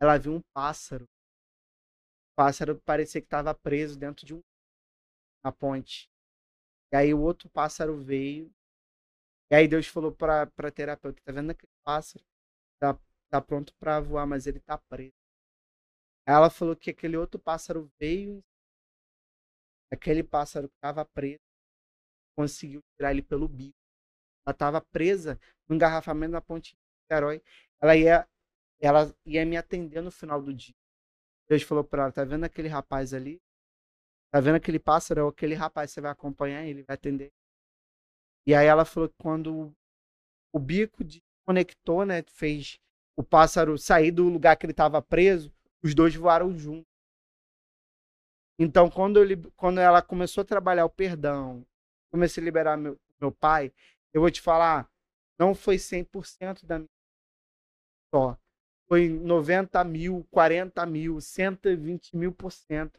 ela viu um pássaro. O pássaro parecia que estava preso dentro de um na ponte. E aí o outro pássaro veio. E aí Deus falou para para terapeuta, tá vendo aquele pássaro? Tá, tá pronto para voar, mas ele tá preso. Aí ela falou que aquele outro pássaro veio. Aquele pássaro que estava preso conseguiu tirar ele pelo bico. Ela estava presa no engarrafamento da ponte de Herói. Ela ia, ela ia me atender no final do dia. Deus falou para ela, tá vendo aquele rapaz ali? Tá vendo aquele pássaro? É aquele rapaz, você vai acompanhar ele, vai atender. E aí ela falou que quando o bico desconectou, né, fez o pássaro sair do lugar que ele estava preso, os dois voaram juntos. Então, quando, eu, quando ela começou a trabalhar o perdão, comecei a liberar meu, meu pai, eu vou te falar, não foi cem por cento da minha só. Foi noventa mil, quarenta mil, cento e vinte mil por cento.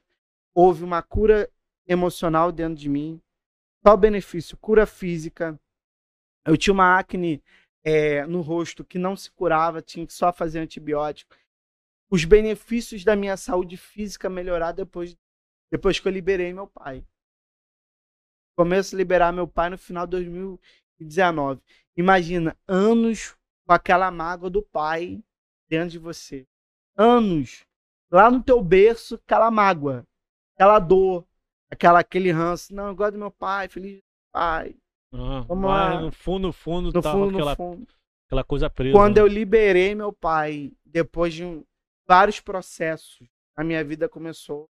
Houve uma cura emocional dentro de mim. Só benefício, cura física. Eu tinha uma acne é, no rosto que não se curava, tinha que só fazer antibiótico. Os benefícios da minha saúde física melhoraram depois, depois que eu liberei meu pai. Começo a liberar meu pai no final de dois mil e dezenove. Imagina, anos com aquela mágoa do pai dentro de você. Anos, lá no teu berço, aquela mágoa, aquela dor, aquela, aquele ranço. Não, eu gosto do meu pai, feliz do pai. Ah, vamos lá. No fundo, no fundo, no tava fundo, aquela, no fundo. Aquela coisa presa. Quando né? eu liberei meu pai, depois de um... vários processos, a minha vida começou.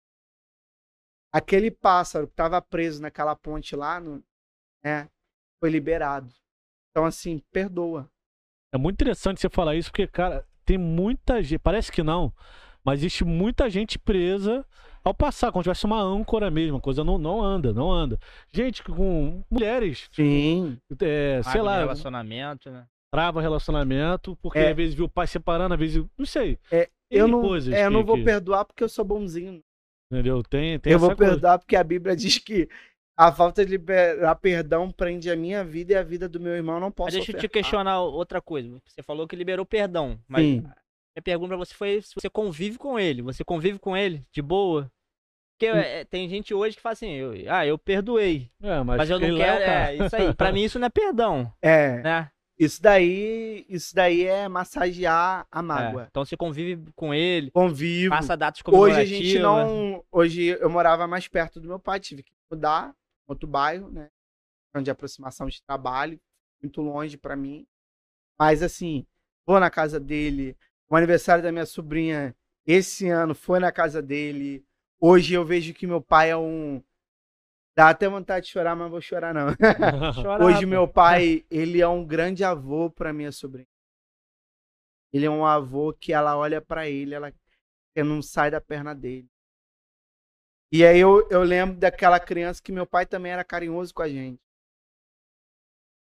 Aquele pássaro que estava preso naquela ponte lá, no, né, foi liberado. Então, assim, perdoa. É muito interessante você falar isso, porque, cara, tem muita gente, parece que não, mas existe muita gente presa ao passar, como se tivesse uma âncora mesmo, a coisa não, não anda, não anda. Gente com mulheres, sim, tipo, é, sei lá, relacionamento, né? Trava relacionamento, porque é. às vezes viu o pai separando, às vezes, não sei. É. Eu não, coisas, é, eu não vou que... perdoar porque eu sou bonzinho. Entendeu? Tem, tem eu essa vou coisa. Perdoar porque a Bíblia diz que a falta de liberar perdão prende a minha vida e a vida do meu irmão, não posso. Mas deixa ofertar. Eu te questionar outra coisa. Você falou que liberou perdão, mas sim. Minha pergunta pra você foi se você convive com ele. Você convive com ele de boa? Porque é, tem gente hoje que fala assim, eu, ah, eu perdoei, é, mas, mas eu não quero, é, isso aí, pra mim isso não é perdão. É, né? Isso daí, isso daí é massagear a mágoa. É, então você convive com ele, convivo. Passa datas comemorativas. Hoje a gente não, hoje eu morava mais perto do meu pai, tive que mudar, outro bairro, né, de aproximação de trabalho, muito longe pra mim, mas assim, vou na casa dele, o aniversário da minha sobrinha, esse ano foi na casa dele. Hoje eu vejo que meu pai é um... Dá até vontade de chorar, mas não vou chorar não. Chorado. Hoje meu pai, ele é um grande avô para minha sobrinha. Ele é um avô que ela olha para ele, ela não sai da perna dele. E aí eu, eu lembro daquela criança que meu pai também era carinhoso com a gente.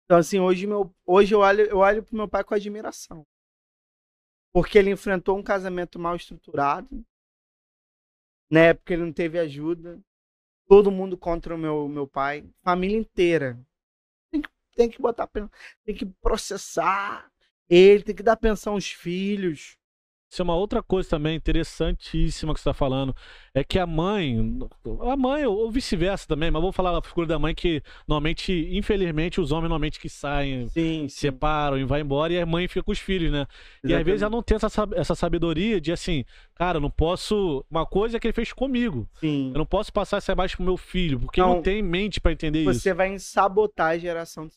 Então assim, hoje, meu, hoje eu olho, eu olho pro meu pai com admiração. Porque ele enfrentou um casamento mal estruturado. Na época ele não teve ajuda. Todo mundo contra o meu, meu pai. Família inteira. Tem que, tem que botar... Tem que processar ele. Tem que dar pensão aos filhos. Isso é uma outra coisa também interessantíssima que você está falando. É que a mãe... A mãe ou vice-versa também. Mas vou falar a figura da mãe que normalmente... Infelizmente os homens normalmente que saem. Sim, separam sim. E vai embora. E a mãe fica com os filhos, né? Exatamente. E às vezes ela não tem essa, essa sabedoria de assim... Cara, eu não posso... Uma coisa é que ele fez comigo. Sim. Eu não posso passar essa imagem pro meu filho. Porque não, ele não tem mente para entender você isso. Você vai sabotar a geração... De...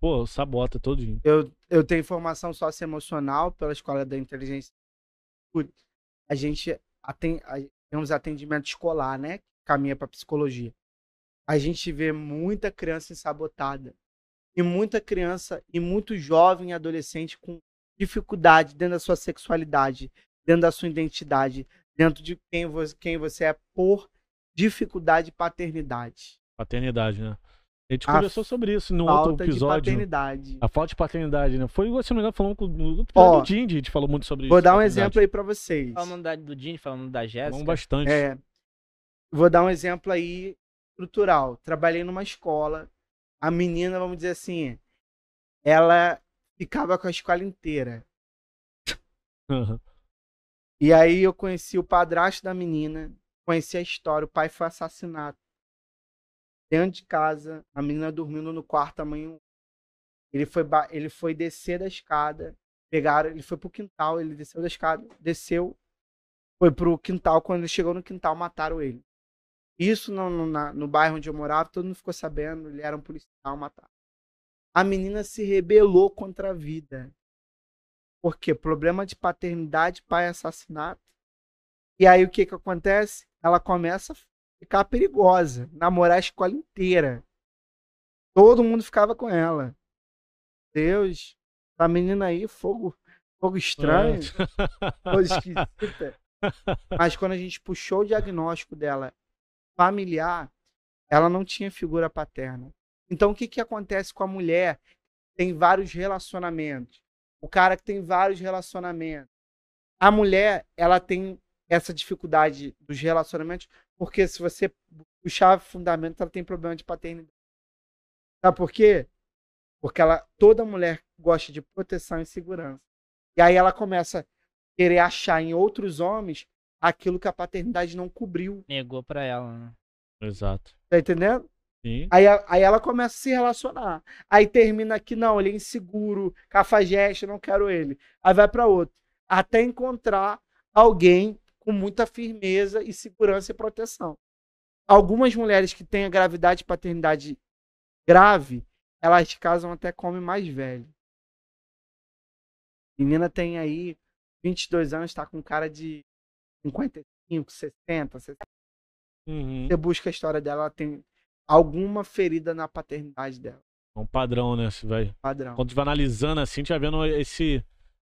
Pô, sabota todinho. Eu, eu tenho formação socioemocional pela Escola da Inteligência. A gente atende, a, temos atendimento escolar, né? Caminha para psicologia. A gente vê muita criança sabotada. E muita criança, e muito jovem e adolescente com dificuldade dentro da sua sexualidade, dentro da sua identidade, dentro de quem você, quem você é por dificuldade e paternidade. Paternidade, né? A gente conversou sobre isso no outro episódio. A falta de paternidade, né? Foi, se não me engano, falando com o oh, Dindy, a gente falou muito sobre isso. Vou dar um exemplo aí pra vocês. Falando da, do Dindy, falando da Jéssica. Falamos bastante. É, vou dar um exemplo aí estrutural. Trabalhei numa escola, a menina, vamos dizer assim, ela ficava com a escola inteira. Uhum. E aí eu conheci o padrasto da menina, conheci a história, o pai foi assassinado. Dentro de casa, a menina dormindo no quarto, a mãe... Ele foi, ba... ele foi descer da escada, pegaram... Ele foi pro quintal, ele desceu da escada, desceu, foi pro quintal. Quando ele chegou no quintal, mataram ele. Isso no, no, na, no bairro onde eu morava, todo mundo ficou sabendo, ele era um policial, mataram. A menina se rebelou contra a vida. Por quê? Problema de paternidade, pai assassinato. E aí o que que acontece? Ela começa... ficar perigosa, namorar a escola inteira. Todo mundo ficava com ela. Deus, essa menina aí, fogo, fogo estranho, fogo esquisita. Mas quando a gente puxou o diagnóstico dela familiar, ela não tinha figura paterna. Então o que que acontece com a mulher que tem vários relacionamentos? O cara que tem vários relacionamentos. A mulher, ela tem essa dificuldade dos relacionamentos, porque se você puxar fundamento, ela tem problema de paternidade. Sabe por quê? Porque ela, toda mulher gosta de proteção e segurança. E aí ela começa a querer achar em outros homens aquilo que a paternidade não cobriu. Negou pra ela, né? Exato. Tá entendendo? Sim. Aí, aí ela começa a se relacionar. Aí termina aqui, não, ele é inseguro, cafajeste, não quero ele. Aí vai pra outro. Até encontrar alguém com muita firmeza e segurança e proteção. Algumas mulheres que têm a gravidade de paternidade grave, elas casam até com homem mais velho. Menina tem aí vinte e dois anos, está com cara de cinquenta e cinco, sessenta, sessenta. Uhum. Você busca a história dela, ela tem alguma ferida na paternidade dela. É um padrão, né? Você vai... Padrão. Quando você vai analisando assim, você vai vendo esse...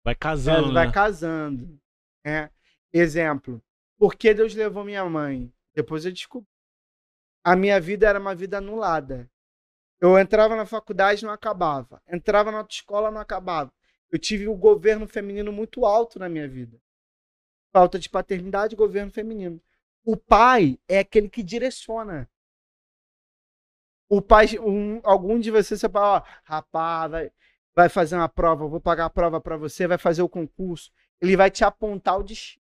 Vai casando, é, vai né? casando. É. Exemplo, por que Deus levou minha mãe? Depois eu descobri. A minha vida era uma vida anulada. Eu entrava na faculdade e não acabava. Entrava na autoescola e não acabava. Eu tive o um governo feminino muito alto na minha vida. Falta de paternidade, governo feminino. O pai é aquele que direciona. O pai, um, algum de vocês, você fala, ó, rapaz, vai, vai fazer uma prova, eu vou pagar a prova para você, vai fazer o concurso. Ele vai te apontar o destino.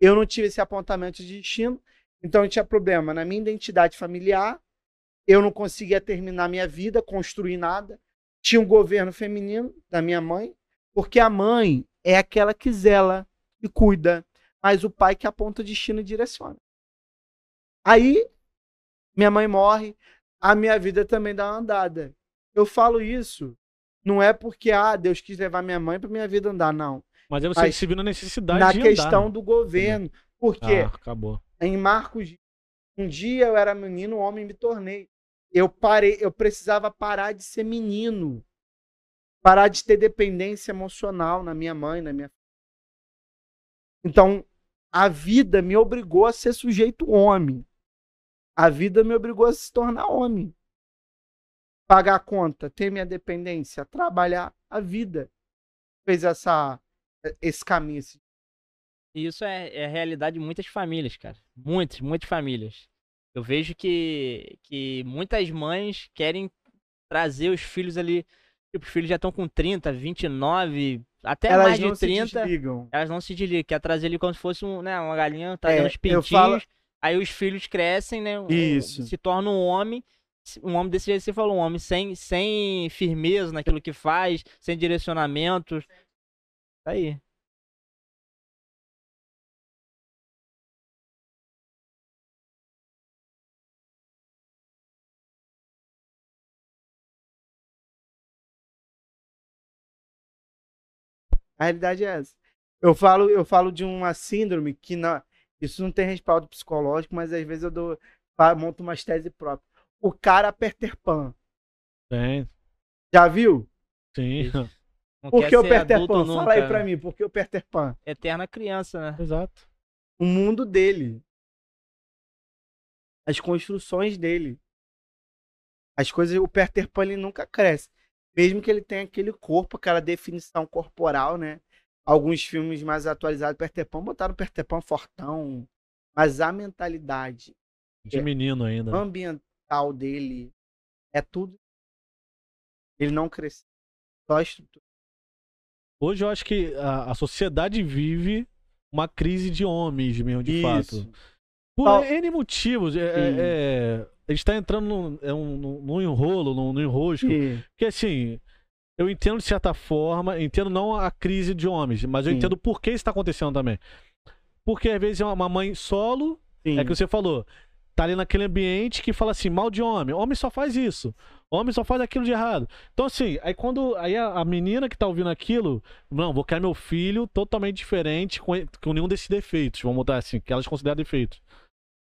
Eu não tive esse apontamento de destino, então eu tinha problema na minha identidade familiar, eu não conseguia terminar minha vida, construir nada. Tinha um governo feminino da minha mãe, porque a mãe é aquela que zela e cuida, mas o pai que aponta o destino e direciona. Aí, minha mãe morre, a minha vida também dá uma andada. Eu falo isso, não é porque ah, Deus quis levar minha mãe para minha vida andar, não. Mas aí você se viu na necessidade na de andar. Na questão do governo, porque ah, acabou. Em Marcos, um dia eu era menino, homem me tornei. Eu parei, eu precisava parar de ser menino, parar de ter dependência emocional na minha mãe, na minha. Então, a vida me obrigou a ser sujeito homem. A vida me obrigou a se tornar homem. Pagar a conta, ter minha dependência, trabalhar. A vida fez essa esse caminho. Isso é, é a realidade de muitas famílias, cara. Muitas, muitas famílias. Eu vejo que, que muitas mães querem trazer os filhos ali. Tipo, os filhos já estão com trinta, vinte e nove, até elas mais de trinta. Elas não se desligam. Quer trazer ali como se fosse um, né, uma galinha, tá é, dando uns pintinhos. Falo... Aí os filhos crescem, né? Isso. Se tornam um homem. Um homem desse jeito que você falou, um homem sem, sem firmeza naquilo que faz, sem direcionamentos. Tá aí. A realidade é essa. Eu falo, eu falo de uma síndrome que não, isso não tem respaldo psicológico, mas às vezes eu dou, monto umas teses próprias. O cara Peter Pan. Sim. Já viu? Sim. Por que o Peter Pan? Fala aí pra mim, por que o Peter Pan? Eterna criança, né? Exato. O mundo dele. As construções dele. As coisas, o Peter Pan ele nunca cresce. Mesmo que ele tenha aquele corpo, aquela definição corporal, né? Alguns filmes mais atualizados, Peter Pan, botaram Peter Pan fortão. Mas a mentalidade. De menino ainda. Ambiental dele. É tudo. Ele não cresceu. Só a estrutura. Hoje eu acho que a, a sociedade vive uma crise de homens mesmo, de Isso. fato. Por Tal... N motivos. É, é, a gente tá entrando num, num, num enrolo, num, num enrosco. Sim. Porque assim, eu entendo de certa forma, entendo não a crise de homens, mas eu Sim. entendo por que isso tá acontecendo também. Porque às vezes é uma mãe solo, Sim. é que você falou, tá ali naquele ambiente que fala assim, mal de homem, homem só faz isso. Homem só faz aquilo de errado. Então, assim, aí quando aí a, a menina que tá ouvindo aquilo, não, vou criar meu filho totalmente diferente, com, com nenhum desses defeitos, vamos botar assim, que elas consideram defeitos.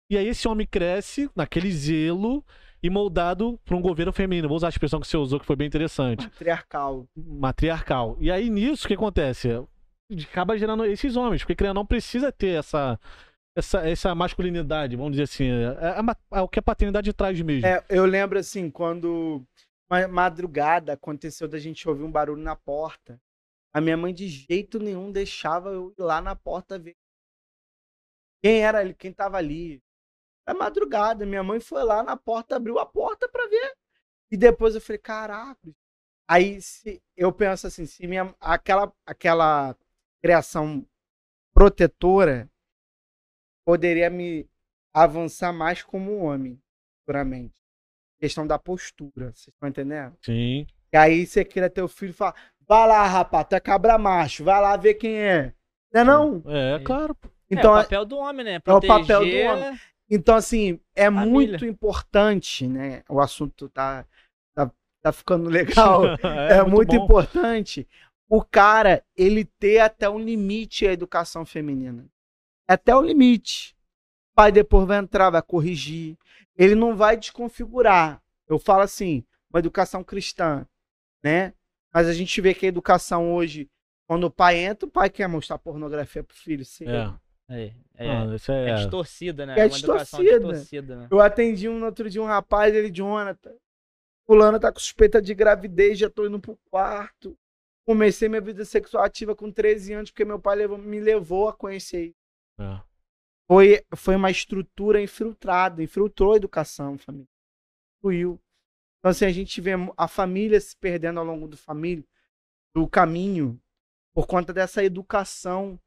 E aí esse homem cresce naquele zelo e moldado por um governo feminino. Vou usar a expressão que você usou, que foi bem interessante. Matriarcal. Matriarcal. E aí nisso o que acontece? Acaba gerando esses homens, porque criança não precisa ter essa... Essa, essa masculinidade, vamos dizer assim, é o que a paternidade traz mesmo. É, eu lembro assim, quando uma madrugada aconteceu da gente ouvir um barulho na porta, a minha mãe de jeito nenhum deixava eu ir lá na porta ver quem era ele, quem tava ali. É madrugada, minha mãe foi lá na porta, abriu a porta pra ver. E depois eu falei, caraca. Aí se, eu penso assim, se minha, aquela, aquela criação protetora poderia me avançar mais como homem, puramente. Questão da postura, vocês estão entendendo? Sim. E aí você queira teu filho e fala, vai lá, rapaz, tu é cabra macho, vai lá ver quem é. Não é não? É, é claro. Então, é o papel do homem, né? Proteger... É o papel do homem. Então, assim, é família. Muito importante, né? O assunto tá, tá, tá ficando legal. é, é muito, muito importante o cara, ele ter até um limite a educação feminina. Até o limite. O pai depois vai entrar, vai corrigir. Ele não vai desconfigurar. Eu falo assim, uma educação cristã, né? Mas a gente vê que a educação hoje, quando o pai entra, o pai quer mostrar pornografia pro filho. Sim. É, é, é, não, isso é, é distorcida, né? É, é uma educação distorcida, né? Eu atendi um outro dia um rapaz, ele, Jonathan, fulano tá com suspeita de gravidez, já tô indo pro quarto. Comecei minha vida sexual ativa com treze anos, porque meu pai levou, me levou a conhecer isso. É. Foi, foi uma estrutura infiltrada, infiltrou a educação, família. Influiu. Então, assim, a gente vê a família se perdendo ao longo do, família, do caminho, por conta dessa educação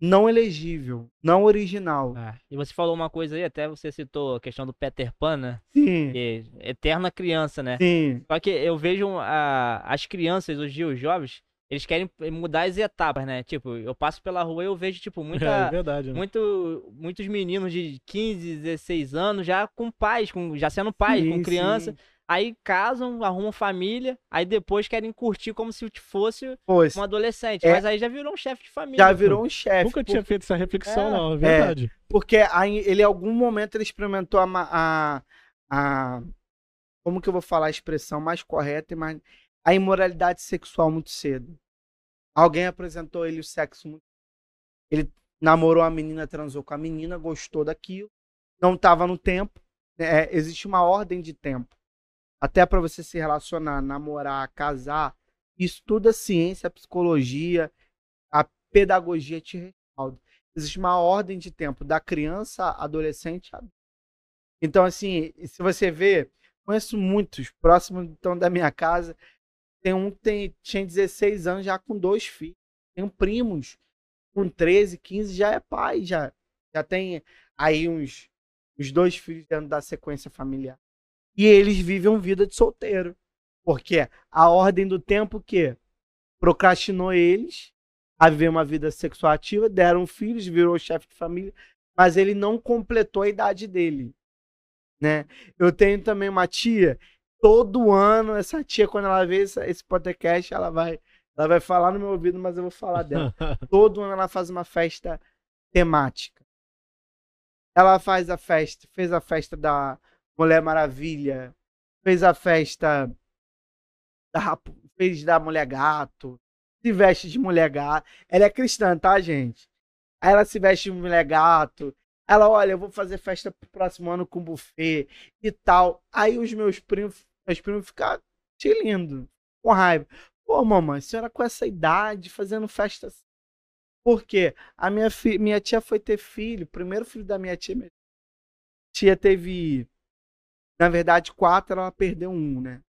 não elegível, não original. Ah, e você falou uma coisa aí, até você citou a questão do Peter Pan, né? Sim. Que é eterna criança, né? Sim. Só que eu vejo a, as crianças, hoje em dia, os jovens, eles querem mudar as etapas, né? Tipo, eu passo pela rua e eu vejo, tipo, muita, é, é verdade, né? muito, muitos meninos de quinze, dezesseis anos já com pais, com, já sendo pais, sim, com criança. Sim. Aí casam, arrumam família, aí depois querem curtir como se fosse pois, um adolescente. É, mas aí já virou um chefe de família. Já virou pô. um chefe. Nunca porque... tinha feito essa reflexão, é, não, é verdade. É, porque aí ele, em algum momento, ele experimentou a, a, a... Como que eu vou falar a expressão mais correta e mais... A imoralidade sexual muito cedo. Alguém apresentou ele o sexo muito cedo. Ele namorou a menina, transou com a menina, gostou daquilo, não estava no tempo. É, existe uma ordem de tempo. Até para você se relacionar, namorar, casar, estuda a ciência, a psicologia, a pedagogia te respalda. Existe uma ordem de tempo, da criança, adolescente, adulto. Então, assim, se você vê, conheço muitos, próximo então, da minha casa, tem um que tem, tinha dezesseis anos já com dois filhos, tem primos com treze, quinze, já é pai, já, já tem aí uns, uns dois filhos dentro da sequência familiar. E eles vivem uma vida de solteiro. Porque a ordem do tempo que procrastinou eles a viver uma vida sexual ativa, deram filhos, virou chefe de família, mas ele não completou a idade dele. Né? Eu tenho também uma tia, todo ano, essa tia, quando ela vê esse podcast, ela vai, ela vai falar no meu ouvido, mas eu vou falar dela. Todo ano ela faz uma festa temática. Ela faz a festa, fez a festa da Mulher Maravilha, fez a festa da, fez da Mulher Gato, se veste de Mulher Gato. Ela é cristã, tá, gente? Aí ela se veste de Mulher Gato. Ela, olha, eu vou fazer festa pro próximo ano com buffet e tal. Aí os meus primos, meus primos ficam te lindo, com raiva. Pô, mamãe, a senhora com essa idade fazendo festa assim. Por quê? A minha, fi, minha tia foi ter filho, o primeiro filho da minha tia. Minha tia teve... Na verdade, quatro, ela perdeu um, né?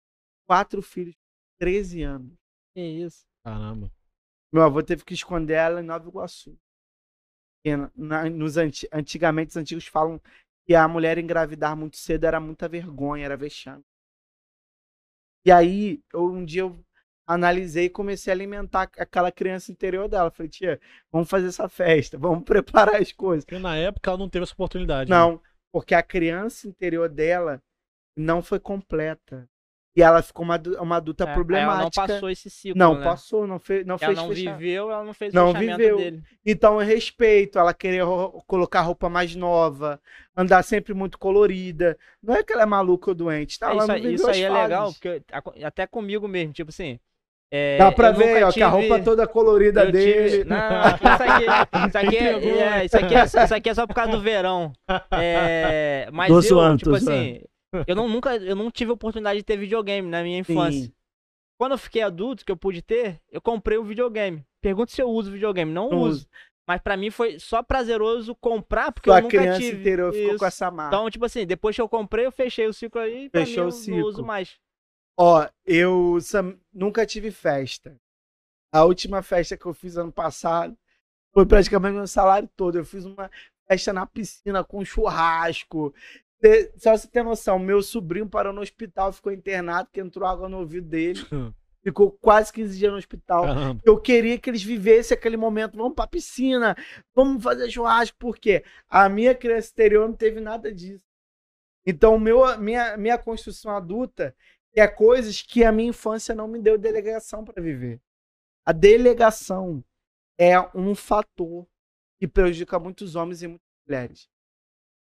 Quatro filhos, treze anos. Que isso? Caramba. Meu avô teve que esconder ela em Nova Iguaçu. E na, nos anti, antigamente, os antigos falam que a mulher engravidar muito cedo era muita vergonha, era vexame. E aí, eu, um dia eu analisei e comecei a alimentar aquela criança interior dela. Falei, tia, vamos fazer essa festa, vamos preparar as coisas. Porque na época ela não teve essa oportunidade. Não, né? Porque a criança interior dela não foi completa. E ela ficou uma, uma adulta é, problemática. Ela não passou esse ciclo, Não, né? passou, não fez não ela fez não fechar. viveu, ela não fez não o fechamento viveu. dele. Então, eu respeito. Ela querer ro- colocar roupa mais nova, andar sempre muito colorida. Não é que ela é maluca ou doente. Tá? É, ela isso não viveu isso aí fases. É legal, porque até comigo mesmo, tipo assim... É, Dá pra ver, ó, tive... que a roupa toda colorida eu dele. Tive... Não, não, isso aqui, isso aqui, é, é, isso aqui, é, isso aqui é só por causa do verão. É, mas do eu, suando, tipo assim... Suando. Eu não, nunca, eu não tive a oportunidade de ter videogame na minha infância. Sim. Quando eu fiquei adulto, que eu pude ter, eu comprei um videogame. Pergunta se eu uso videogame. Não, não uso. uso. Mas pra mim foi só prazeroso comprar, porque Sua eu nunca tive. A criança inteira ficou com essa marca. Então, tipo assim, depois que eu comprei, eu fechei o ciclo aí e pra mim eu não uso mais. Ó, eu Sam, nunca tive festa. A última festa que eu fiz ano passado foi praticamente meu salário todo. Eu fiz uma festa na piscina com churrasco. Só você ter noção, meu sobrinho parou no hospital, ficou internado, que entrou água no ouvido dele, ficou quase quinze dias no hospital. Caramba. Eu queria que eles vivessem aquele momento, vamos pra piscina, vamos fazer churrasco, porque a minha criança exterior não teve nada disso. Então, meu, minha, minha construção adulta é coisas que a minha infância não me deu delegação para viver. A delegação é um fator que prejudica muitos homens e muitas mulheres.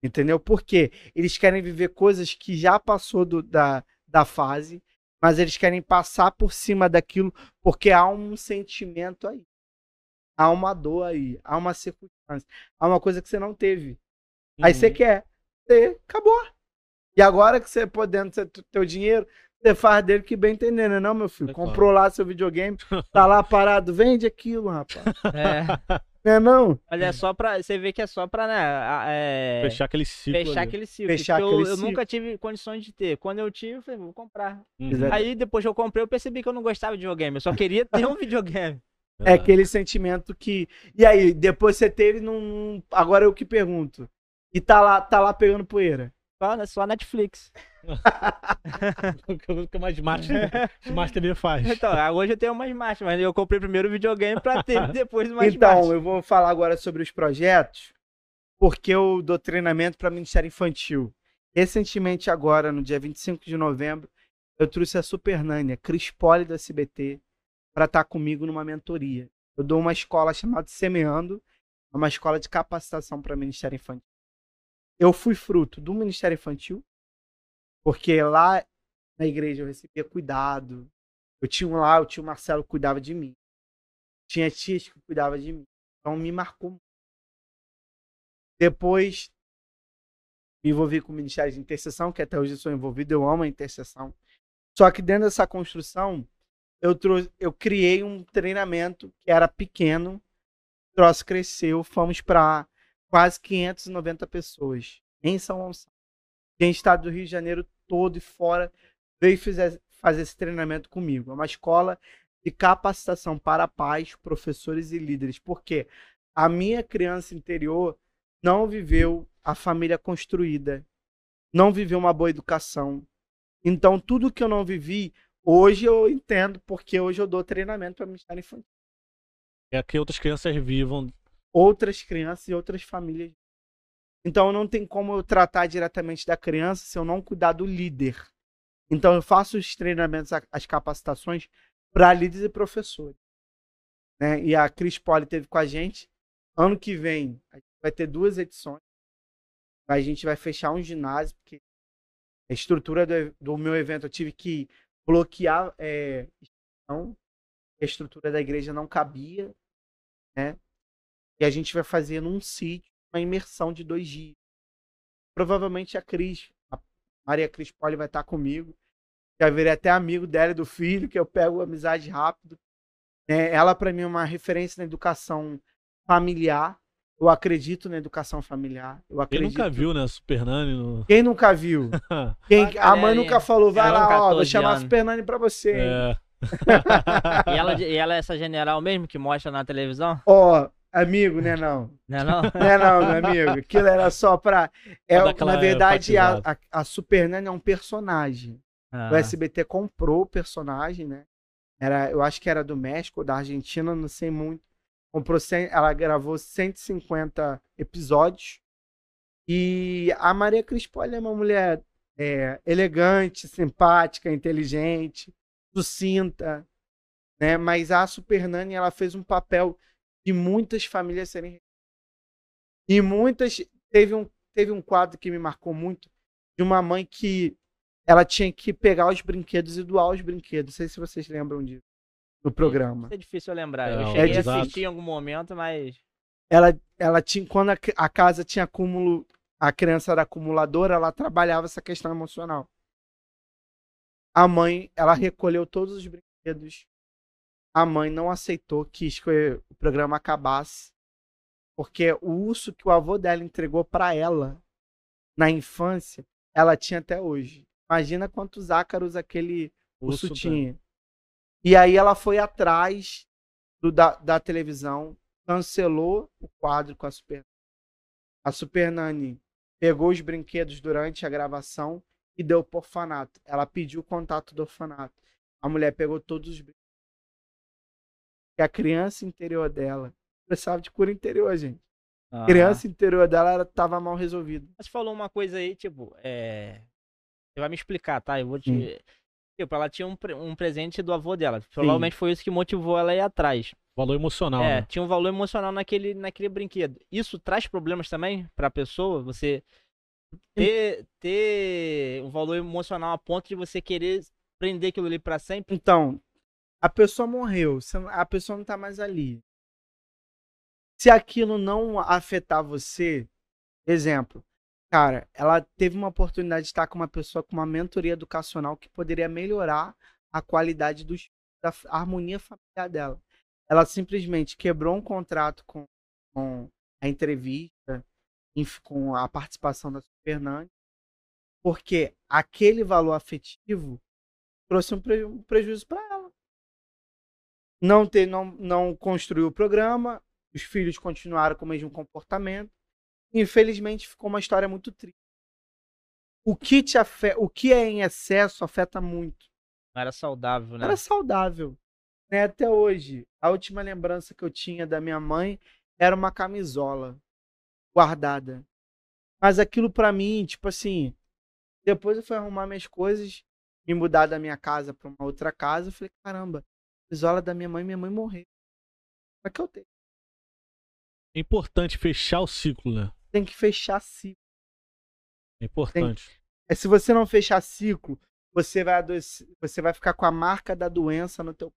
Entendeu? Porque eles querem viver coisas que já passou do, da, da fase, mas eles querem passar por cima daquilo porque há um sentimento aí. Há uma dor aí, há uma circunstância, há uma coisa que você não teve. Uhum. Aí você quer ter, acabou. E agora que você podendo ter teu dinheiro, você faz dele que bem entender, né? Não, meu filho, é comprou claro. lá seu videogame, tá lá parado, vende aquilo, rapaz. É... É, não. Mas é só pra. Você vê que é só pra, né? É, fechar aquele ciclo. Fechar ali. aquele ciclo. Fechar aquele eu, ciclo. Eu nunca tive condições de ter. Quando eu tive, eu falei, vou comprar. Uhum. Aí depois que eu comprei, eu percebi que eu não gostava de videogame. Eu só queria ter um videogame. É aquele sentimento que... E aí, depois você teve num... Agora eu que pergunto. E tá lá, tá lá pegando poeira. Só, só Netflix. O que mais Smart, Smart T V faz. Então, hoje eu tenho uma Smart, mas eu comprei primeiro o videogame pra ter depois uma então, Smart. Então, eu vou falar agora sobre os projetos, porque eu dou treinamento pra Ministério Infantil. Recentemente agora, no dia vinte e cinco de novembro, eu trouxe a Supernânia, Cris Polly da C B T, para estar comigo numa mentoria. Eu dou uma escola chamada Semeando, uma escola de capacitação para Ministério Infantil. Eu fui fruto do Ministério Infantil, porque lá na igreja eu recebia cuidado. Eu tinha um lá, o tio Marcelo cuidava de mim. Tinha tias que cuidavam de mim. Então me marcou muito. Depois me envolvi com o Ministério de Intercessão, que até hoje eu sou envolvido, eu amo a intercessão. Só que dentro dessa construção, eu, trouxe, eu criei um treinamento que era pequeno, o troço cresceu, fomos para quase quinhentas e noventa pessoas em São Gonçalo. Tem estado do Rio de Janeiro todo e fora, veio fazer, fazer esse treinamento comigo. É uma escola de capacitação para pais, professores e líderes, porque a minha criança interior não viveu a família construída, não viveu uma boa educação. Então, tudo que eu não vivi, hoje eu entendo, porque hoje eu dou treinamento para Ministério Infantil. É que outras crianças vivam. Outras crianças e outras famílias. Então, não tem como eu tratar diretamente da criança se eu não cuidar do líder. Então, eu faço os treinamentos, as capacitações para líderes e professores. Né? E a Cris Polly esteve com a gente. Ano que vem, a gente vai ter duas edições. A gente vai fechar um ginásio, porque a estrutura do, do meu evento eu tive que bloquear é, a estrutura da igreja não cabia, né? E a gente vai fazer num sítio uma imersão de dois dias. Provavelmente a Cris, a Maria Cris Polly vai estar comigo. Já virei até amigo dela e do filho, que eu pego amizade rápido. É, ela, para mim, é uma referência na educação familiar. Eu acredito na educação familiar. Eu acredito... Quem nunca viu, né, Supernani? No... Quem nunca viu? Quem... A mãe nunca falou, vai lá, ó, vou chamar a Supernani pra você. É. E, ela, e ela é essa general mesmo que mostra na televisão? Ó, oh, amigo, né não? Né não? Né não, meu amigo? Aquilo era só pra... É, na verdade, é a, a, a Supernani é um personagem. Ah. O S B T comprou o personagem, né? Era, eu acho que era do México ou da Argentina, não sei muito. Ela gravou cento e cinquenta episódios. E a Maria Cris Polly é uma mulher é, elegante, simpática, inteligente, sucinta, né? Mas a Supernani, ela fez um papel de muitas famílias serem... E muitas... Teve um, teve um quadro que me marcou muito, de uma mãe que ela tinha que pegar os brinquedos e doar os brinquedos. Não sei se vocês lembram disso. Do programa. É difícil eu lembrar. Não, eu cheguei é a assistir em algum momento, mas... Ela, ela tinha, quando a, a casa tinha acúmulo, a criança era acumuladora, ela trabalhava essa questão emocional. A mãe, ela recolheu todos os brinquedos. A mãe não aceitou, quis que o programa acabasse, porque o urso que o avô dela entregou para ela na infância, ela tinha até hoje. Imagina quantos ácaros aquele urso, urso tinha. Bem. E aí ela foi atrás do, da, da televisão, cancelou o quadro com a Supernani. A Supernani pegou os brinquedos durante a gravação e deu para o orfanato. Ela pediu o contato do orfanato. A mulher pegou todos os brinquedos. E a criança interior dela precisava de cura interior, gente. Ah. A criança interior dela estava mal resolvida. Mas falou uma coisa aí, tipo, é... você vai me explicar, tá? Eu vou te... Hum. Tipo, ela tinha um, um presente do avô dela. Provavelmente foi isso que motivou ela a ir atrás. Valor emocional, é, né? Tinha um valor emocional naquele, naquele brinquedo. Isso traz problemas também pra pessoa? Você ter, ter um valor emocional a ponto de você querer prender aquilo ali pra sempre? Então, a pessoa morreu. A pessoa não tá mais ali. Se aquilo não afetar você... Exemplo. Cara, ela teve uma oportunidade de estar com uma pessoa com uma mentoria educacional que poderia melhorar a qualidade dos, da harmonia familiar dela. Ela simplesmente quebrou um contrato com, com a entrevista, com a participação da Supernani, porque aquele valor afetivo trouxe um, preju um prejuízo para ela. não, ter, não, não construiu o programa, os filhos continuaram com o mesmo comportamento. Infelizmente, ficou uma história muito triste. O que, te afeta, o que é em excesso afeta muito. Não era saudável, né? Era saudável. Né? Até hoje, a última lembrança que eu tinha da minha mãe era uma camisola guardada. Mas aquilo pra mim, tipo assim... Depois eu fui arrumar minhas coisas, me mudar da minha casa pra uma outra casa. Eu falei, caramba, a camisola da minha mãe, minha mãe morreu. Pra que eu tenho? É importante fechar o ciclo, né? Tem que fechar ciclo. É importante. Tem... É, se você não fechar ciclo, você vai, adoecer, você vai ficar com a marca da doença no teu corpo.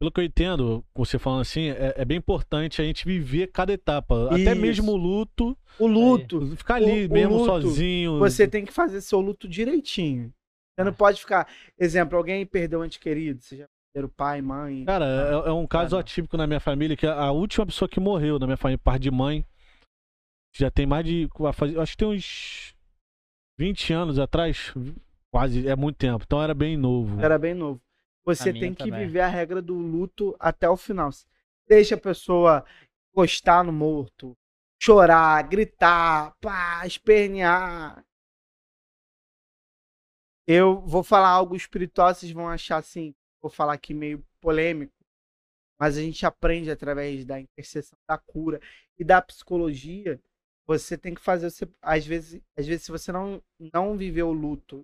Pelo que eu entendo, você falando assim, é, é bem importante a gente viver cada etapa. Isso. Até mesmo o luto. O luto. É, ficar ali o, mesmo o luto, sozinho. Você tem que fazer seu luto direitinho. Você ah. não pode ficar... Exemplo, alguém perdeu um ente querido, você já perdeu pai, mãe... Cara, é, é um caso ah, atípico na minha família, que a última pessoa que morreu na minha família, parte de mãe, já tem mais de... Acho que tem uns vinte anos atrás, quase, é muito tempo. Então era bem novo. Era bem novo. Você tem que também. Viver a regra do luto até o final. Deixa a pessoa encostar no morto, chorar, gritar, pá, espernear. Eu vou falar algo espiritual, vocês vão achar assim, vou falar aqui meio polêmico, mas a gente aprende através da intercessão, da cura e da psicologia. Você tem que fazer, você, às vezes, às vezes se você não, não viver o luto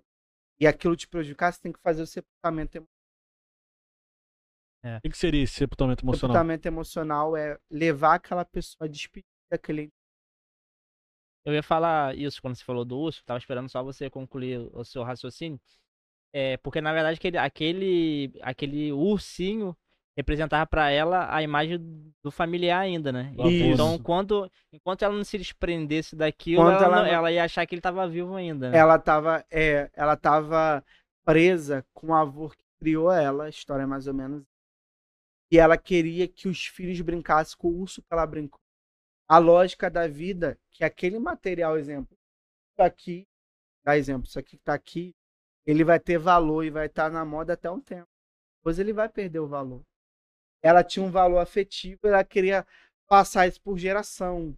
e aquilo te prejudicar, você tem que fazer o sepultamento emocional. É. O que seria esse sepultamento emocional? O sepultamento emocional é levar aquela pessoa a despedir daquele... Eu ia falar isso quando você falou do urso, tava esperando só você concluir o seu raciocínio. É, porque, na verdade, aquele, aquele, aquele ursinho representava para ela a imagem do familiar ainda, né? Isso. Então, quando, enquanto ela não se desprendesse daquilo, ela, ela, não, ela ia achar que ele tava vivo ainda, né? Ela tava, é, ela tava presa com o avô que criou ela, a história é mais ou menos. E ela queria que os filhos brincassem com o urso que ela brincou. A lógica da vida, que aquele material, exemplo, isso aqui, dá exemplo, isso aqui que tá aqui, ele vai ter valor e vai estar na moda até um tempo. Depois ele vai perder o valor. Ela tinha um valor afetivo, ela queria passar isso por geração.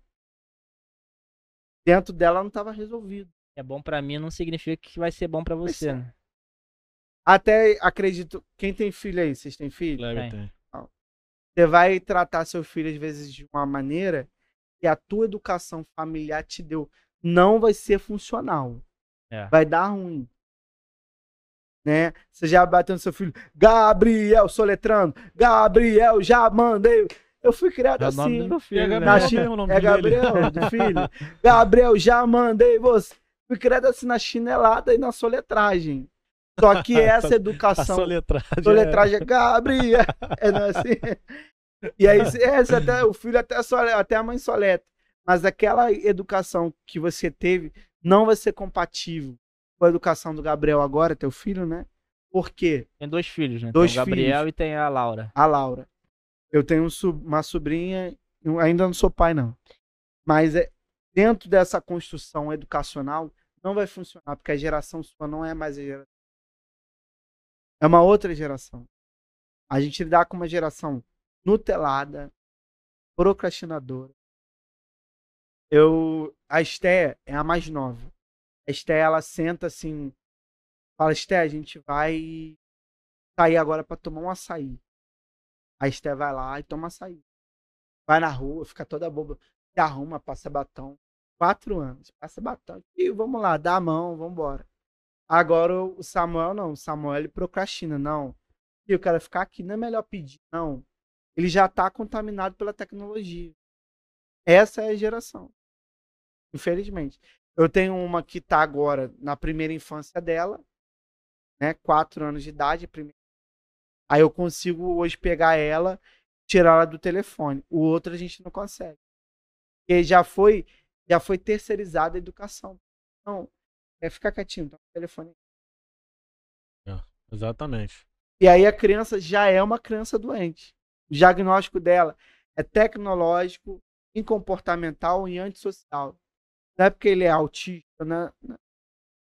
Dentro dela não estava resolvido. É bom para mim não significa que vai ser bom para você. Né? Até acredito, quem tem filho aí? Vocês têm filho? Claro, tem. tem. Você vai tratar seu filho, às vezes, de uma maneira que a tua educação familiar te deu. Não vai ser funcional. É. Vai dar ruim. Né? Você já bateu no seu filho. Gabriel, soletrando. Gabriel, já mandei. Eu fui criado é assim. O nome do meu filho, é Gabriel, na China, é o nome é Gabriel do filho. Gabriel, já mandei você. Fui criado assim na chinelada e na soletragem. Só que essa educação... A soletragem. Soletragem é, é Gabriel. É, não, assim. E aí, essa até, o filho até, sole, até a mãe soletra. Mas aquela educação que você teve não vai ser compatível com a educação do Gabriel agora, teu filho, né? Por quê? Tem dois filhos, né? Dois tem o Gabriel filhos. E tem a Laura. A Laura. Eu tenho uma sobrinha, ainda não sou pai, não. Mas é, dentro dessa construção educacional, não vai funcionar, porque a geração sua não é mais a geração. É uma outra geração. A gente lidar com uma geração nutelada, procrastinadora. Eu, a Esté é a mais nova. A Esté, ela senta assim, fala, Esté, a gente vai sair agora para tomar um açaí. A Esté vai lá e toma açaí. Vai na rua, fica toda boba, se arruma, passa batom. Quatro anos, passa batom. E vamos lá, dá a mão, vamos embora. Agora o Samuel não, o Samuel ele procrastina, não. E o cara ficar aqui não é melhor pedir, não. Ele já está contaminado pela tecnologia. Essa é a geração. Infelizmente. Eu tenho uma que está agora na primeira infância dela, né? Quatro anos de idade. Primeira... Aí eu consigo hoje pegar ela, tirar ela do telefone. O outro a gente não consegue. Porque já foi, já foi terceirizada a educação. Então... É ficar quietinho, tá no telefone. É, exatamente. E aí a criança já é uma criança doente. O diagnóstico dela é tecnológico, incomportamental e antissocial. Não é porque ele é autista, né?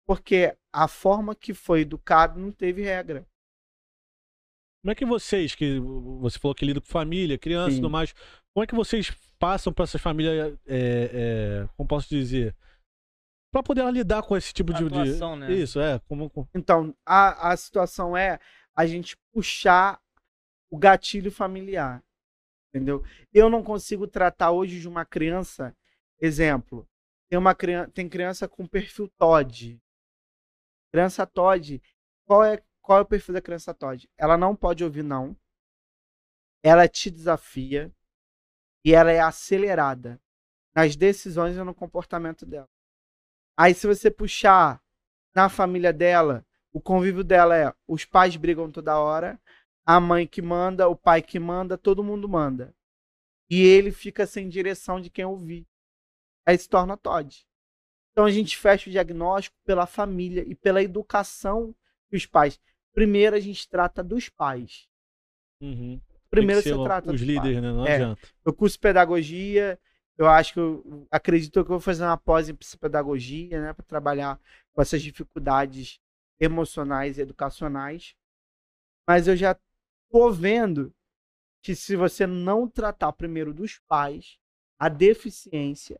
Porque a forma que foi educado não teve regra. Como é que vocês, que você falou que lida com família, criança e tudo mais, como é que vocês passam para essas famílias, é, é, como posso dizer, para poder lidar com esse tipo de... Atuação, de... né? Isso, é. Como... Então, a, a situação é a gente puxar o gatilho familiar, entendeu? Eu não consigo tratar hoje de uma criança, exemplo, tem, uma criança, tem criança com perfil T O D. Criança T O D, qual é... Qual é o perfil da criança T O D? Ela não pode ouvir não. Ela te desafia. E ela é acelerada nas decisões e no comportamento dela. Aí se você puxar na família dela, o convívio dela é... Os pais brigam toda hora. A mãe que manda, o pai que manda, todo mundo manda. E ele fica sem direção de quem ouvir. Aí se torna T O D. Então a gente fecha o diagnóstico pela família e pela educação dos pais. Primeiro a gente trata dos pais. Uhum. Primeiro você trata os líderes, né? Não adianta. Eu curso pedagogia, eu acho que eu acredito que eu vou fazer uma pós em psicopedagogia, né, para trabalhar com essas dificuldades emocionais e educacionais. Mas eu já tô vendo que se você não tratar primeiro dos pais a deficiência,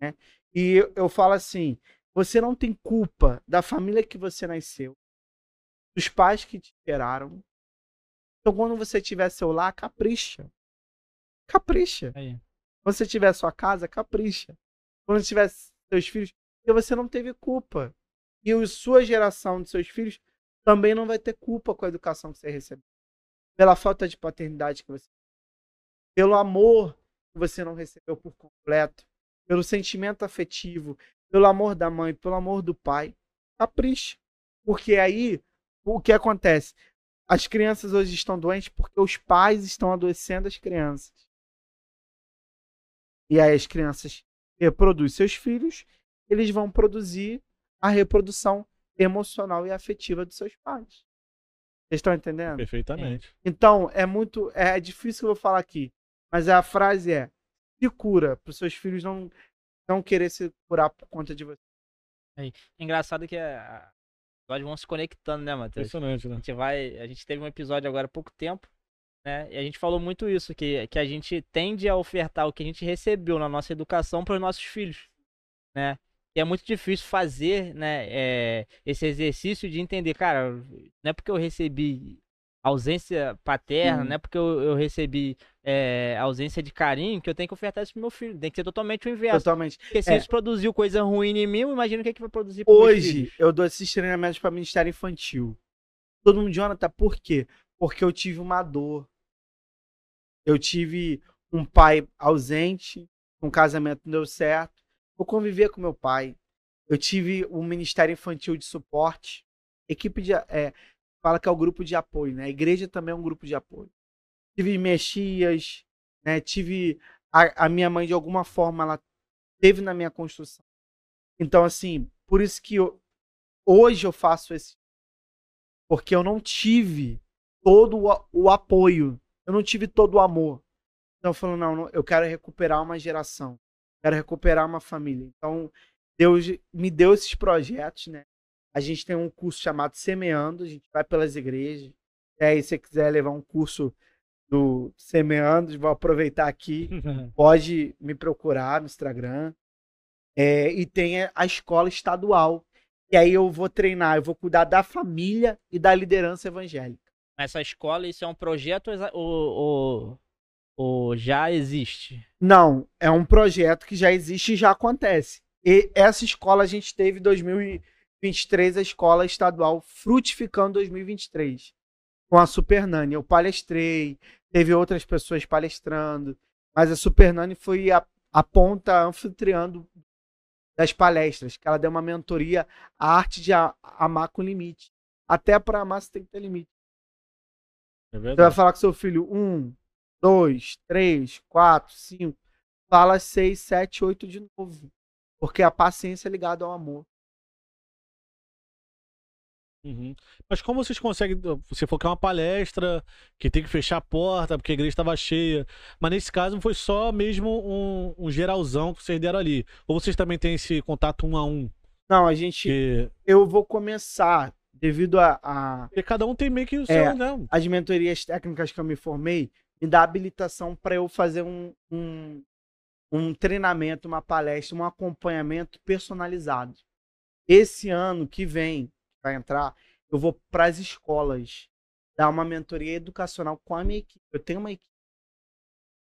né? E eu, eu falo assim, você não tem culpa da família que você nasceu, dos pais que te geraram. Então, quando você tiver seu lar, capricha. Capricha. Aí. Quando você tiver sua casa, capricha. Quando tiver seus filhos, porque você não teve culpa. E a sua geração de seus filhos também não vai ter culpa com a educação que você recebeu. Pela falta de paternidade que você recebeu. Pelo amor que você não recebeu por completo. Pelo sentimento afetivo. Pelo amor da mãe. Pelo amor do pai. Capricha. Porque aí... O que acontece? As crianças hoje estão doentes porque os pais estão adoecendo as crianças. E aí as crianças reproduzem seus filhos, eles vão produzir a reprodução emocional e afetiva dos seus pais. Vocês estão entendendo? Perfeitamente. Então, é muito... É difícil que eu vou falar aqui, mas a frase é, se cura, para os seus filhos não, não querer se curar por conta de você. É engraçado que é... Nós vamos se conectando, né, Matheus? Impressionante, né? A gente, vai, a gente teve um episódio agora há pouco tempo, né? E a gente falou muito isso, que, que a gente tende a ofertar o que a gente recebeu na nossa educação para os nossos filhos, né? E é muito difícil fazer, né, é, esse exercício de entender, cara, não é porque eu recebi ausência paterna, hum. não é porque eu, eu recebi é, ausência de carinho que eu tenho que ofertar isso pro meu filho. Tem que ser totalmente o inverso. Totalmente. Porque se é. isso produziu coisa ruim em mim, eu imagino o que é que vai produzir pro Hoje, eu dou esses treinamentos para Ministério Infantil. Todo mundo, Jonathan, por quê? Porque eu tive uma dor. Eu tive um pai ausente, um casamento não deu certo. Eu convivia com meu pai. Eu tive um Ministério Infantil de suporte, equipe de... É, fala que é o grupo de apoio, né? A igreja também é um grupo de apoio. Tive mexias, né? Tive... A, a minha mãe, de alguma forma, ela teve na minha construção. Então, assim, por isso que eu, hoje eu faço esse... Porque eu não tive todo o, o apoio. Eu não tive todo o amor. Então, eu falo, não, não, eu quero recuperar uma geração. Quero recuperar uma família. Então, Deus me deu esses projetos, né? A gente tem um curso chamado Semeando, a gente vai pelas igrejas. E aí, se você quiser levar um curso do Semeando, vou aproveitar aqui, pode me procurar no Instagram. É, e tem a escola estadual. E aí eu vou treinar, eu vou cuidar da família e da liderança evangélica. Essa escola, isso é um projeto ou, ou, ou já existe? Não, é um projeto que já existe e já acontece. E essa escola a gente teve em dois mil e vinte e três, a Escola Estadual Frutificando dois mil e vinte e três, com a Supernânia. Eu palestrei, teve outras pessoas palestrando, mas a Supernânia foi a, a ponta anfitriando das palestras, que ela deu uma mentoria à arte de a, amar com limite. Até para amar você tem que ter limite. É verdade. Você vai falar com seu filho um, dois, três, quatro, cinco, fala seis, sete, oito de novo, porque a paciência é ligada ao amor. Uhum. Mas como vocês conseguem? Você falou que é uma palestra que tem que fechar a porta porque a igreja estava cheia, mas nesse caso não foi só mesmo um, um geralzão que vocês deram ali, ou vocês também têm esse contato um a um? Não, a gente que... eu vou começar devido a... a... Porque cada um tem meio que o seu, é, né? As mentorias técnicas que eu me formei me dá habilitação para eu fazer um, um, um treinamento, uma palestra, um acompanhamento personalizado. Esse ano que vem, vai entrar, eu vou para as escolas dar uma mentoria educacional com a minha equipe. Eu tenho uma equipe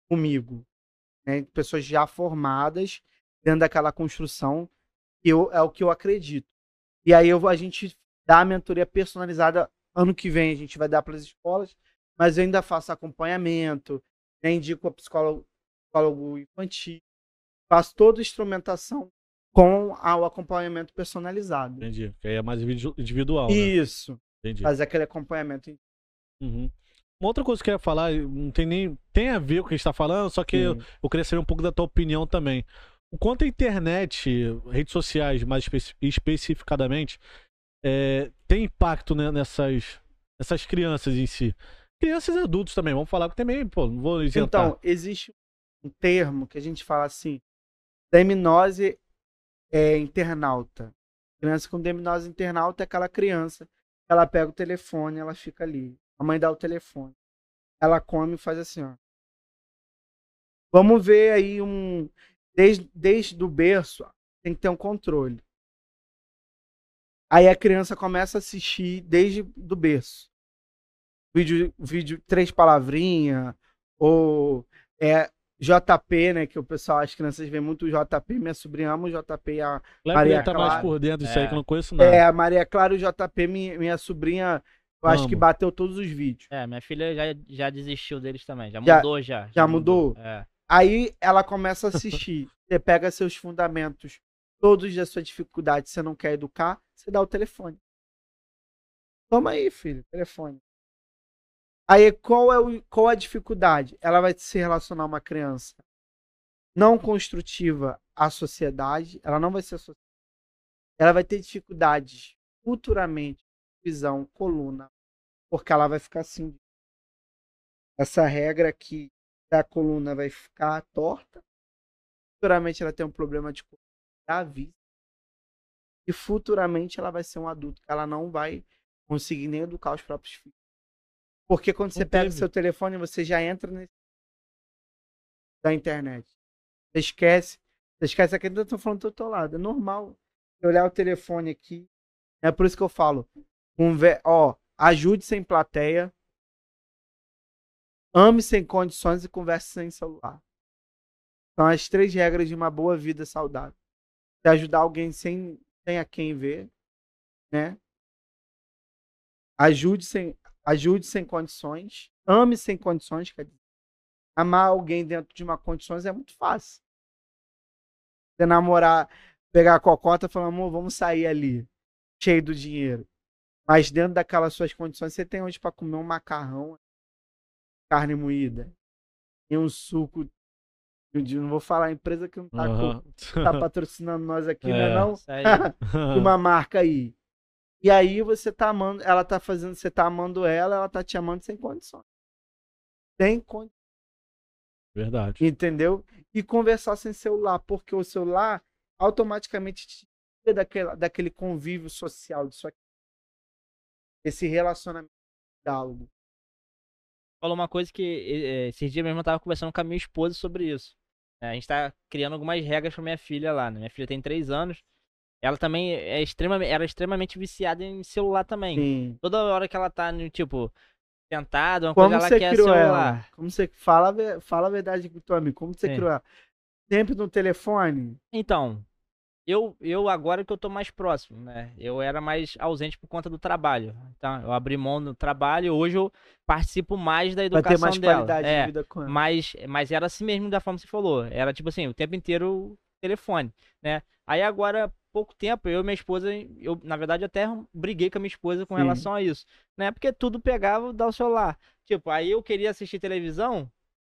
comigo, né? Pessoas já formadas dentro daquela construção, eu, é o que eu acredito. E aí eu, a gente dá a mentoria personalizada. Ano que vem a gente vai dar para as escolas, mas eu ainda faço acompanhamento, né? Indico a psicólogo, psicólogo infantil, faço toda a instrumentação com o acompanhamento personalizado. Entendi, porque aí é mais individual, isso, né? Entendi. Fazer aquele acompanhamento. Uhum. Uma outra coisa que eu ia falar, não tem nem tem a ver com o que a gente está falando, só que eu, eu queria saber um pouco da tua opinião também. O quanto a internet, redes sociais mais espe especificadamente, é, tem impacto, né, nessas, nessas crianças em si. Crianças e adultos também, vamos falar, porque também, pô, não vou isentar. Então, existe um termo que a gente fala assim, deminose é, internauta. Criança com deminose internauta é aquela criança, ela pega o telefone, ela fica ali. A mãe dá o telefone. Ela come e faz assim, ó. Vamos ver aí um... Desde, desde o berço, tem que ter um controle. Aí a criança começa a assistir desde do berço. Vídeo, vídeo três palavrinhas, ou é, J P, né? Que o pessoal, as crianças veem muito o J P. Minha sobrinha ama o J P e a Maria tá Clara. Mais por dentro disso é. Aí, que eu não conheço nada. É, a Maria Clara e o J P, minha, minha sobrinha... Eu acho Amo. que bateu todos os vídeos. É, minha filha já, já desistiu deles também. Já mudou, já. Já, já, já mudou? mudou. É. Aí ela começa a assistir. Você pega seus fundamentos, todos da sua dificuldade, você não quer educar, você dá o telefone. Toma aí, filho, telefone. Aí qual é o, qual a dificuldade? Ela vai se relacionar a uma criança não construtiva à sociedade, ela não vai ser sociedade. Ela vai ter dificuldades futuramente. Visão, coluna, porque ela vai ficar assim. Essa regra aqui da coluna vai ficar torta. Futuramente ela tem um problema de coluna da vida. E futuramente ela vai ser um adulto que ela não vai conseguir nem educar os próprios filhos. Porque quando você Entendi. pega o seu telefone, você já entra nesse... da internet. Você esquece. Você esquece aqui, eu tô falando do teu lado. É normal eu olhar o telefone aqui. É por isso que eu falo. Conver... Ó, ajude sem plateia, ame sem condições e converse sem celular. São as três regras de uma boa vida saudável. Se ajudar alguém sem, sem a quem ver, né? Ajude sem, ajude sem condições, ame sem condições, quer dizer, amar alguém dentro de uma condições é muito fácil. Você namorar, pegar a cocota e falar, amor, vamos sair ali, cheio do dinheiro. Mas dentro daquelas suas condições, você tem hoje para comer um macarrão, carne moída, e um suco. Eu não vou falar a empresa que não tá, uhum. com, tá patrocinando nós aqui, é, né, não? Uma marca aí. E aí você tá amando, ela tá fazendo, você tá amando ela, ela tá te amando sem condições. Sem condições. Verdade. Entendeu? E conversar sem celular, porque o celular automaticamente te tira daquele, daquele convívio social disso aqui. Esse relacionamento, diálogo. Falou uma coisa que é, esses dias mesmo eu tava conversando com a minha esposa sobre isso. É, a gente tá criando algumas regras pra minha filha lá, né? Minha filha tem três anos. Ela também é extremamente, era extremamente viciada em celular também. Sim. Toda hora que ela tá, tipo, sentada, uma Como coisa, ela quer celular. Ela? Como você fala, fala a verdade com o teu amigo. Como você Sim. criou ela? Sempre no telefone? Então... Eu, eu agora que eu tô mais próximo, né? Eu era mais ausente por conta do trabalho. Então, eu abri mão do trabalho. Hoje eu participo mais da educação dela. Vai ter mais dela. qualidade é, de vida com ela. Mas, mas era assim mesmo, da forma que você falou. Era tipo assim, o tempo inteiro telefone, né? Aí agora, há pouco tempo, eu e minha esposa, eu, na verdade, eu até briguei com a minha esposa com Sim. relação a isso. Né? Porque tudo pegava do celular. Tipo, aí eu queria assistir televisão.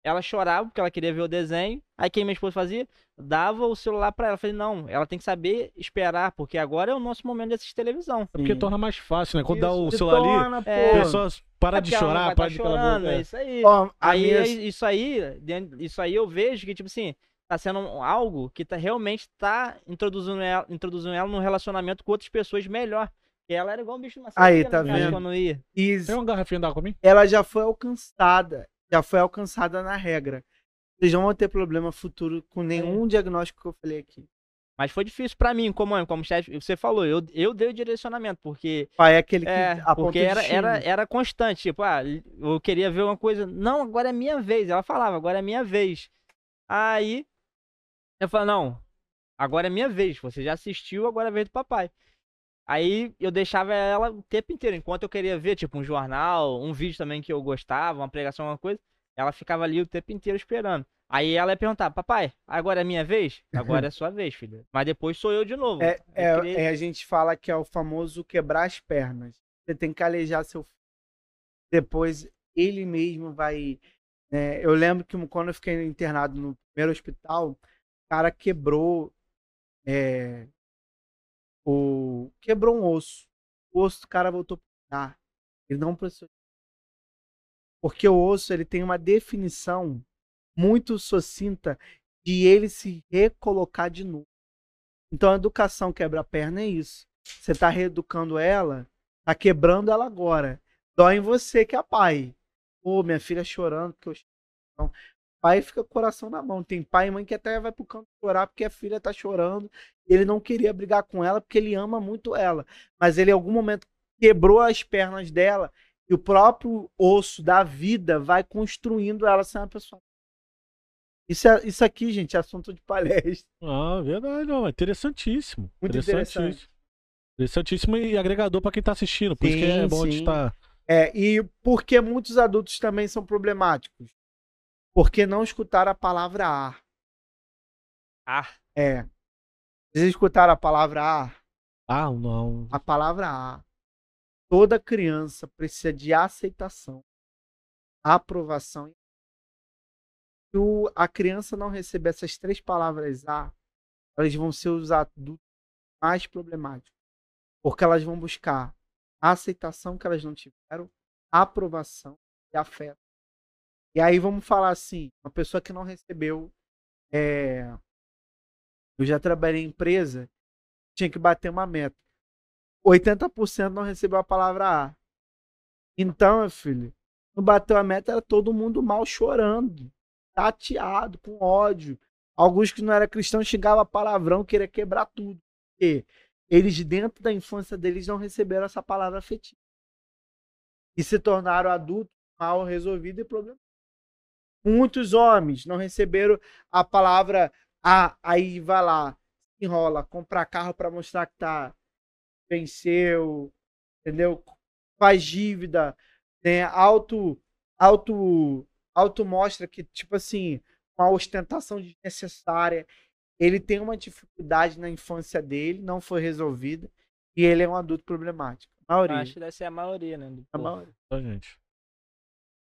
Ela chorava porque ela queria ver o desenho. Aí quem minha esposa fazia? Dava o celular pra ela. Eu falei, não, ela tem que saber esperar, porque agora é o nosso momento de assistir televisão. Sim. Porque torna mais fácil, né? Quando isso, dá o celular torna, ali, é... a pessoa para é de chorar, para de chorando, é isso aí. Oh, aí minha... isso aí. Isso aí eu vejo que, tipo assim, tá sendo algo que tá, realmente tá introduzindo ela, introduzindo ela num relacionamento com outras pessoas melhor. Ela era igual um bicho na Aí, tá vendo? Quando ia. Isso. Tem uma garrafinha d'água pra mim? Ela já foi alcançada. Já foi alcançada na regra. Vocês não vão ter problema futuro com nenhum é. diagnóstico que eu falei aqui. Mas foi difícil pra mim, como, como chefe. Você falou, eu, eu dei o direcionamento, porque... Ah, é aquele que é, aponta Porque era, era, era constante. Tipo, ah, eu queria ver uma coisa. Não, agora é minha vez. Ela falava, agora é minha vez. Aí, eu falei, não, agora é minha vez. Você já assistiu, agora é a vez do papai. Aí, eu deixava ela o tempo inteiro. Enquanto eu queria ver, tipo, um jornal, um vídeo também que eu gostava, uma pregação, alguma coisa. Ela ficava ali o tempo inteiro esperando. Aí ela ia perguntar, papai, agora é minha vez? Agora é sua vez, filho. Mas depois sou eu de novo. É, é, queria... é, a gente fala que é o famoso quebrar as pernas. Você tem que calejar seu filho. Depois ele mesmo vai... É, eu lembro que quando eu fiquei internado no primeiro hospital, o cara quebrou... É, o... Quebrou um osso. O osso do cara voltou para ah, ele não precisou. Porque o osso ele tem uma definição... muito sucinta de ele se recolocar de novo. Então a educação quebra-perna é isso. Você está reeducando ela, está quebrando ela agora. Dói em você que é pai. Pô, minha filha chorando. Que eu... então, pai fica com o coração na mão. Tem pai e mãe que até vai pro canto chorar porque a filha está chorando. Ele não queria brigar com ela porque ele ama muito ela. Mas ele em algum momento quebrou as pernas dela e o próprio osso da vida vai construindo ela ser uma pessoa. Isso, é, isso aqui, gente, é assunto de palestra. Ah, verdade. Ó, interessantíssimo. Muito interessantíssimo. Interessante. Interessantíssimo e agregador para quem está assistindo. Por sim, isso que é bom estar... É, e porque muitos adultos também são problemáticos. Porque não escutaram a palavra ar. Ar? É. Vocês escutaram a palavra ar? Ah, não. A palavra ar. Toda criança precisa de aceitação, aprovação e se a criança não receber essas três palavras A, elas vão ser os adultos mais problemáticos. Porque elas vão buscar a aceitação que elas não tiveram, a aprovação e afeto. E aí vamos falar assim, uma pessoa que não recebeu... É... Eu já trabalhei em empresa, tinha que bater uma meta. oitenta por cento não recebeu a palavra A. Então, meu filho, não bateu a meta, era todo mundo mal chorando. Tateado, com ódio. Alguns que não eram cristãos xingavam palavrão, queria quebrar tudo. Porque eles, dentro da infância deles, não receberam essa palavra afetiva. E se tornaram adultos, mal resolvidos e problemáticos. Muitos homens não receberam a palavra ah, aí vai lá, se enrola, comprar carro para mostrar que tá, venceu, entendeu? Faz dívida, né? Auto... auto Auto mostra que, tipo assim, uma ostentação desnecessária. Ele tem uma dificuldade na infância dele, não foi resolvida, e ele é um adulto problemático. A maioria. Eu acho que deve é a maioria, né? A maioria. Então, gente.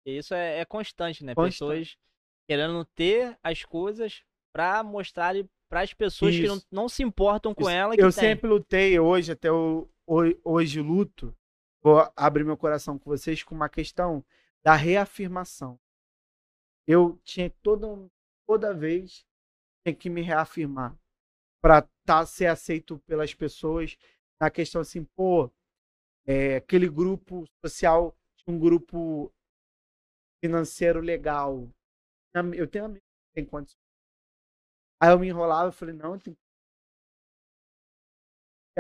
E isso é, é constante, né? Constante. Pessoas querendo ter as coisas pra mostrar para as pessoas isso. que não, não se importam com isso. ela. Que eu tem. sempre lutei hoje, até o, hoje luto, vou abrir meu coração com vocês, com uma questão da reafirmação. Eu tinha toda, toda vez tinha que me reafirmar para tá, ser aceito pelas pessoas na questão assim, pô, é, aquele grupo social, um grupo financeiro legal. Eu tenho amigos que tem condições. Aí eu me enrolava e falei, não, eu tenho que...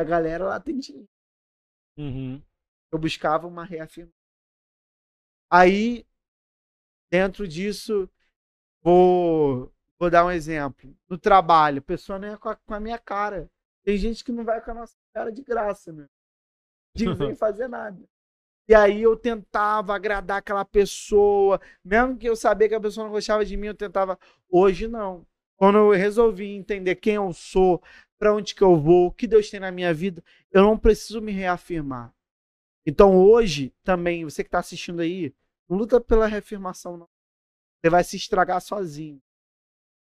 a galera lá tem dinheiro. Uhum. Eu buscava uma reafirmação. Aí... Dentro disso, vou, vou dar um exemplo. No trabalho, a pessoa não é com a, com a minha cara. Tem gente que não vai com a nossa cara de graça, né? De sem fazer nada. E aí eu tentava agradar aquela pessoa. Mesmo que eu sabia que a pessoa não gostava de mim, eu tentava. Hoje não. Quando eu resolvi entender quem eu sou, para onde que eu vou, o que Deus tem na minha vida, eu não preciso me reafirmar. Então hoje também, você que está assistindo aí, não luta pela reafirmação, não. Você vai se estragar sozinho.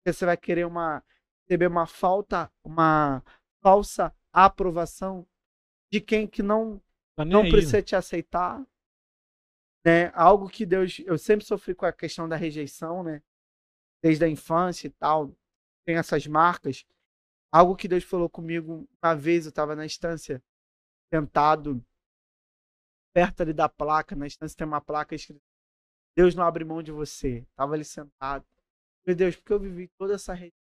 Você vai querer uma, receber uma falta, uma falsa aprovação de quem que não, tá não precisa te aceitar. Né? Algo que Deus... Eu sempre sofri com a questão da rejeição, né? Desde a infância e tal. Tem essas marcas. Algo que Deus falou comigo uma vez, eu estava na Estância sentado perto ali da placa, na estância tem uma placa escrita: Deus não abre mão de você. Tava ali sentado. Meu Deus, porque eu vivi toda essa rede.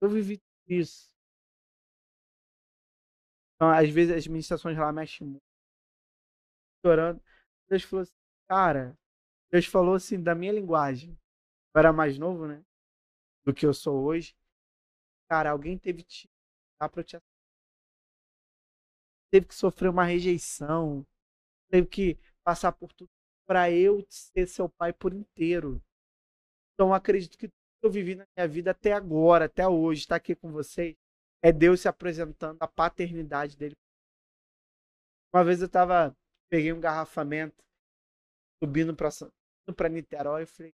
Eu vivi tudo isso. Então, às vezes, as ministrações lá mexem muito. Chorando. Deus falou assim, cara, Deus falou assim, da minha linguagem. Eu era mais novo, né? Do que eu sou hoje. Cara, alguém teve que dar pra eu te aceitar. Teve que sofrer uma rejeição. Teve que passar por tudo pra eu ser seu pai por inteiro. Então, eu acredito que tudo que eu vivi na minha vida até agora, até hoje, estar aqui com vocês, é Deus se apresentando, a paternidade dele. Uma vez eu tava, peguei um engarrafamento, subindo pra, pra Niterói, e falei,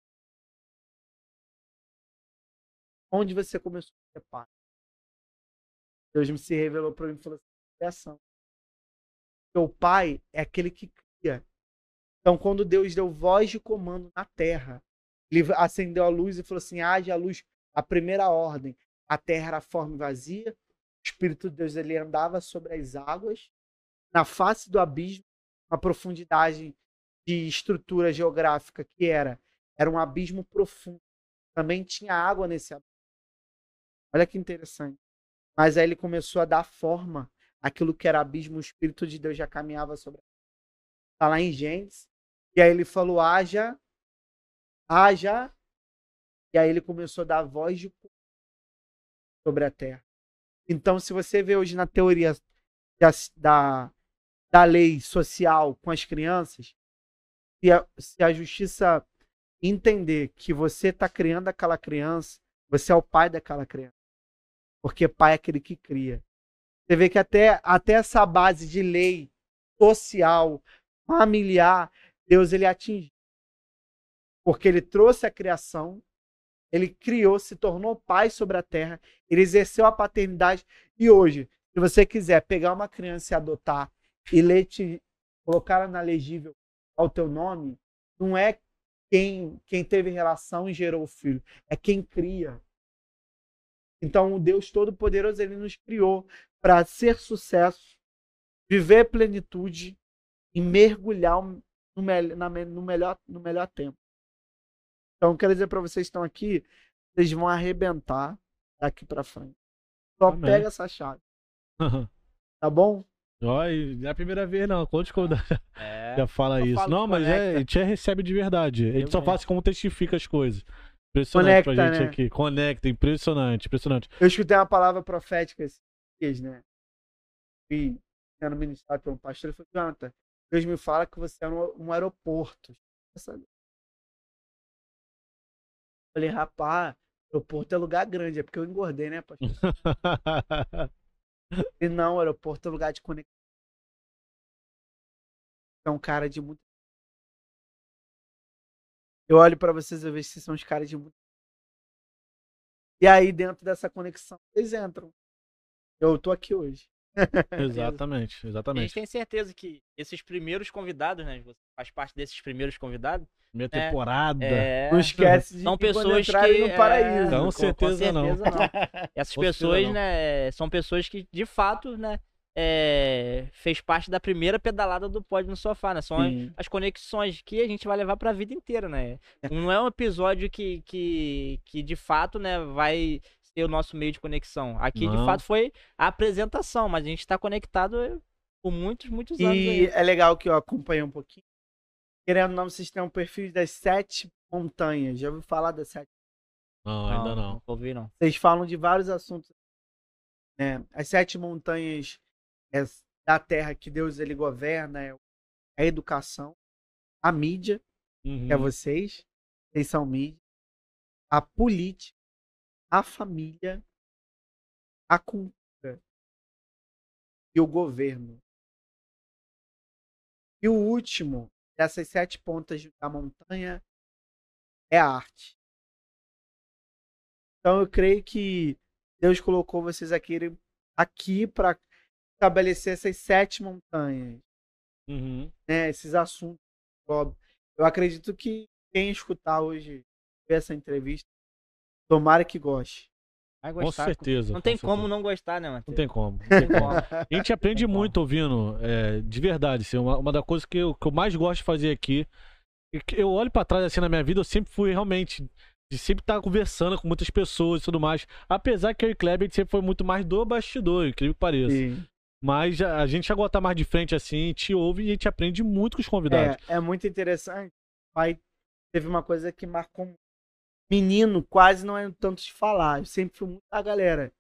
onde você começou a ser pai? Deus me se revelou pra mim e falou assim, seu pai é aquele que cria. Então, quando Deus deu voz de comando na terra, ele acendeu a luz e falou assim, haja a luz, a primeira ordem. A terra era forma e vazia, o Espírito de Deus ele andava sobre as águas, na face do abismo, uma profundidade de estrutura geográfica que era, era um abismo profundo. Também tinha água nesse abismo. Olha que interessante. Mas aí ele começou a dar forma àquilo que era abismo, o Espírito de Deus já caminhava sobre a terra. Está lá em Gênesis. E aí ele falou, haja... haja, e aí ele começou a dar voz de sobre a terra. Então, se você vê hoje na teoria da, da, da lei social com as crianças, se a, se a justiça entender que você está criando aquela criança, você é o pai daquela criança. Porque pai é aquele que cria. Você vê que até, até essa base de lei social, familiar, Deus ele atingiu. Porque ele trouxe a criação, ele criou, se tornou pai sobre a terra, ele exerceu a paternidade. E hoje, se você quiser pegar uma criança e adotar e ler, te, colocar ela na legível ao teu nome, não é quem, quem teve relação e gerou o filho, é quem cria. Então, o Deus Todo-Poderoso, ele nos criou para ser sucesso, viver plenitude e mergulhar no, me, na, no, melhor, no melhor tempo. Então, quero dizer para vocês que estão aqui, vocês vão arrebentar daqui para frente. Só Amém. Pega essa chave. Tá bom? Ó, e não é a primeira vez, não. Conte quando é, já fala isso. Não, mas conecta. É, a gente recebe de verdade. A gente só faz como testifica as coisas. Impressionante conecta, pra gente, né? Aqui. Conecta, impressionante, impressionante. Eu escutei uma palavra profética esses dias, né? E sendo ministrado pelo pastor, ele falou, Jonathan, Deus me fala que você é um aeroporto. Sabe? Falei, rapaz, aeroporto é lugar grande, é porque eu engordei, né, pastor? E não, aeroporto é lugar de conexão. É um cara de muito. Eu olho pra vocês e vejo se são os caras de muito. E aí, dentro dessa conexão, vocês entram. Eu tô aqui hoje. Exatamente, exatamente. A gente tem certeza que esses primeiros convidados, né? Você faz parte desses primeiros convidados. Primeira é, temporada. É, não esquece de são que pessoas que no paraíso. É, com certeza, com certeza não. não. Essas com pessoas, não. né? São pessoas que, de fato, né? É, fez parte da primeira pedalada do Pod no Sofá, né? São as, as conexões que a gente vai levar para a vida inteira, né? Não é um episódio que, que, que de fato, né? Vai ser o nosso meio de conexão. Aqui, não. de fato, foi a apresentação, mas a gente está conectado por muitos, muitos anos. E aí. É legal que eu acompanhei um pouquinho. Querendo ou não, vocês têm um perfil das sete montanhas. Já ouviu falar das sete? Não, não ainda não. Não ouvi, não. Vocês falam de vários assuntos. Né? As sete montanhas é da terra que Deus ele governa é a educação, a mídia, uhum. que é vocês, vocês são mídia, a política, a família, a cultura e o governo. E o último dessas sete pontas da montanha é a arte. Então eu creio que Deus colocou vocês aqui, aqui para estabelecer essas sete montanhas. Uhum. Né, esses assuntos. Eu acredito que quem escutar hoje essa entrevista, tomara que goste. Vai gostar. Com certeza. Não tem com como certeza. não gostar, né, Matheus? Não tem como. Não tem como. A gente aprende muito como. ouvindo, é, de verdade. Assim, uma, uma das coisas que eu, que eu mais gosto de fazer aqui, e que eu olho pra trás assim na minha vida, eu sempre fui realmente... de sempre estar conversando com muitas pessoas e tudo mais. Apesar que eu e Kleber, a gente sempre foi muito mais do bastidor, incrível que pareça. Sim. Mas a gente chegou a estar mais de frente assim, te ouve e a gente aprende muito com os convidados. É, é muito interessante. Pai, teve uma coisa que marcou. Menino, quase não é tanto de falar. Eu sempre fui muito a galera.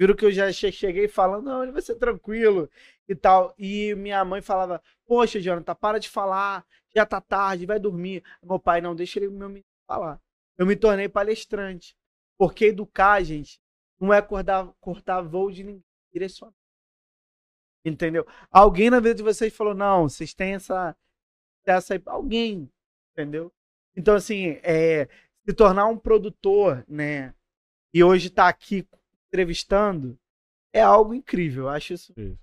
Viram que eu já cheguei falando, não, ele vai ser tranquilo e tal. E minha mãe falava, poxa, Jonathan, para de falar, já tá tarde, vai dormir. Meu pai, não, deixa ele, meu menino, falar. Eu me tornei palestrante, porque educar, gente, não é cortar, cortar voo de ninguém, direcionar. Entendeu? Alguém na vida de vocês falou, não, vocês têm essa... essa alguém, entendeu? Então, assim, é, se tornar um produtor, né, e hoje estar tá aqui entrevistando, é algo incrível, eu acho isso. Incrível,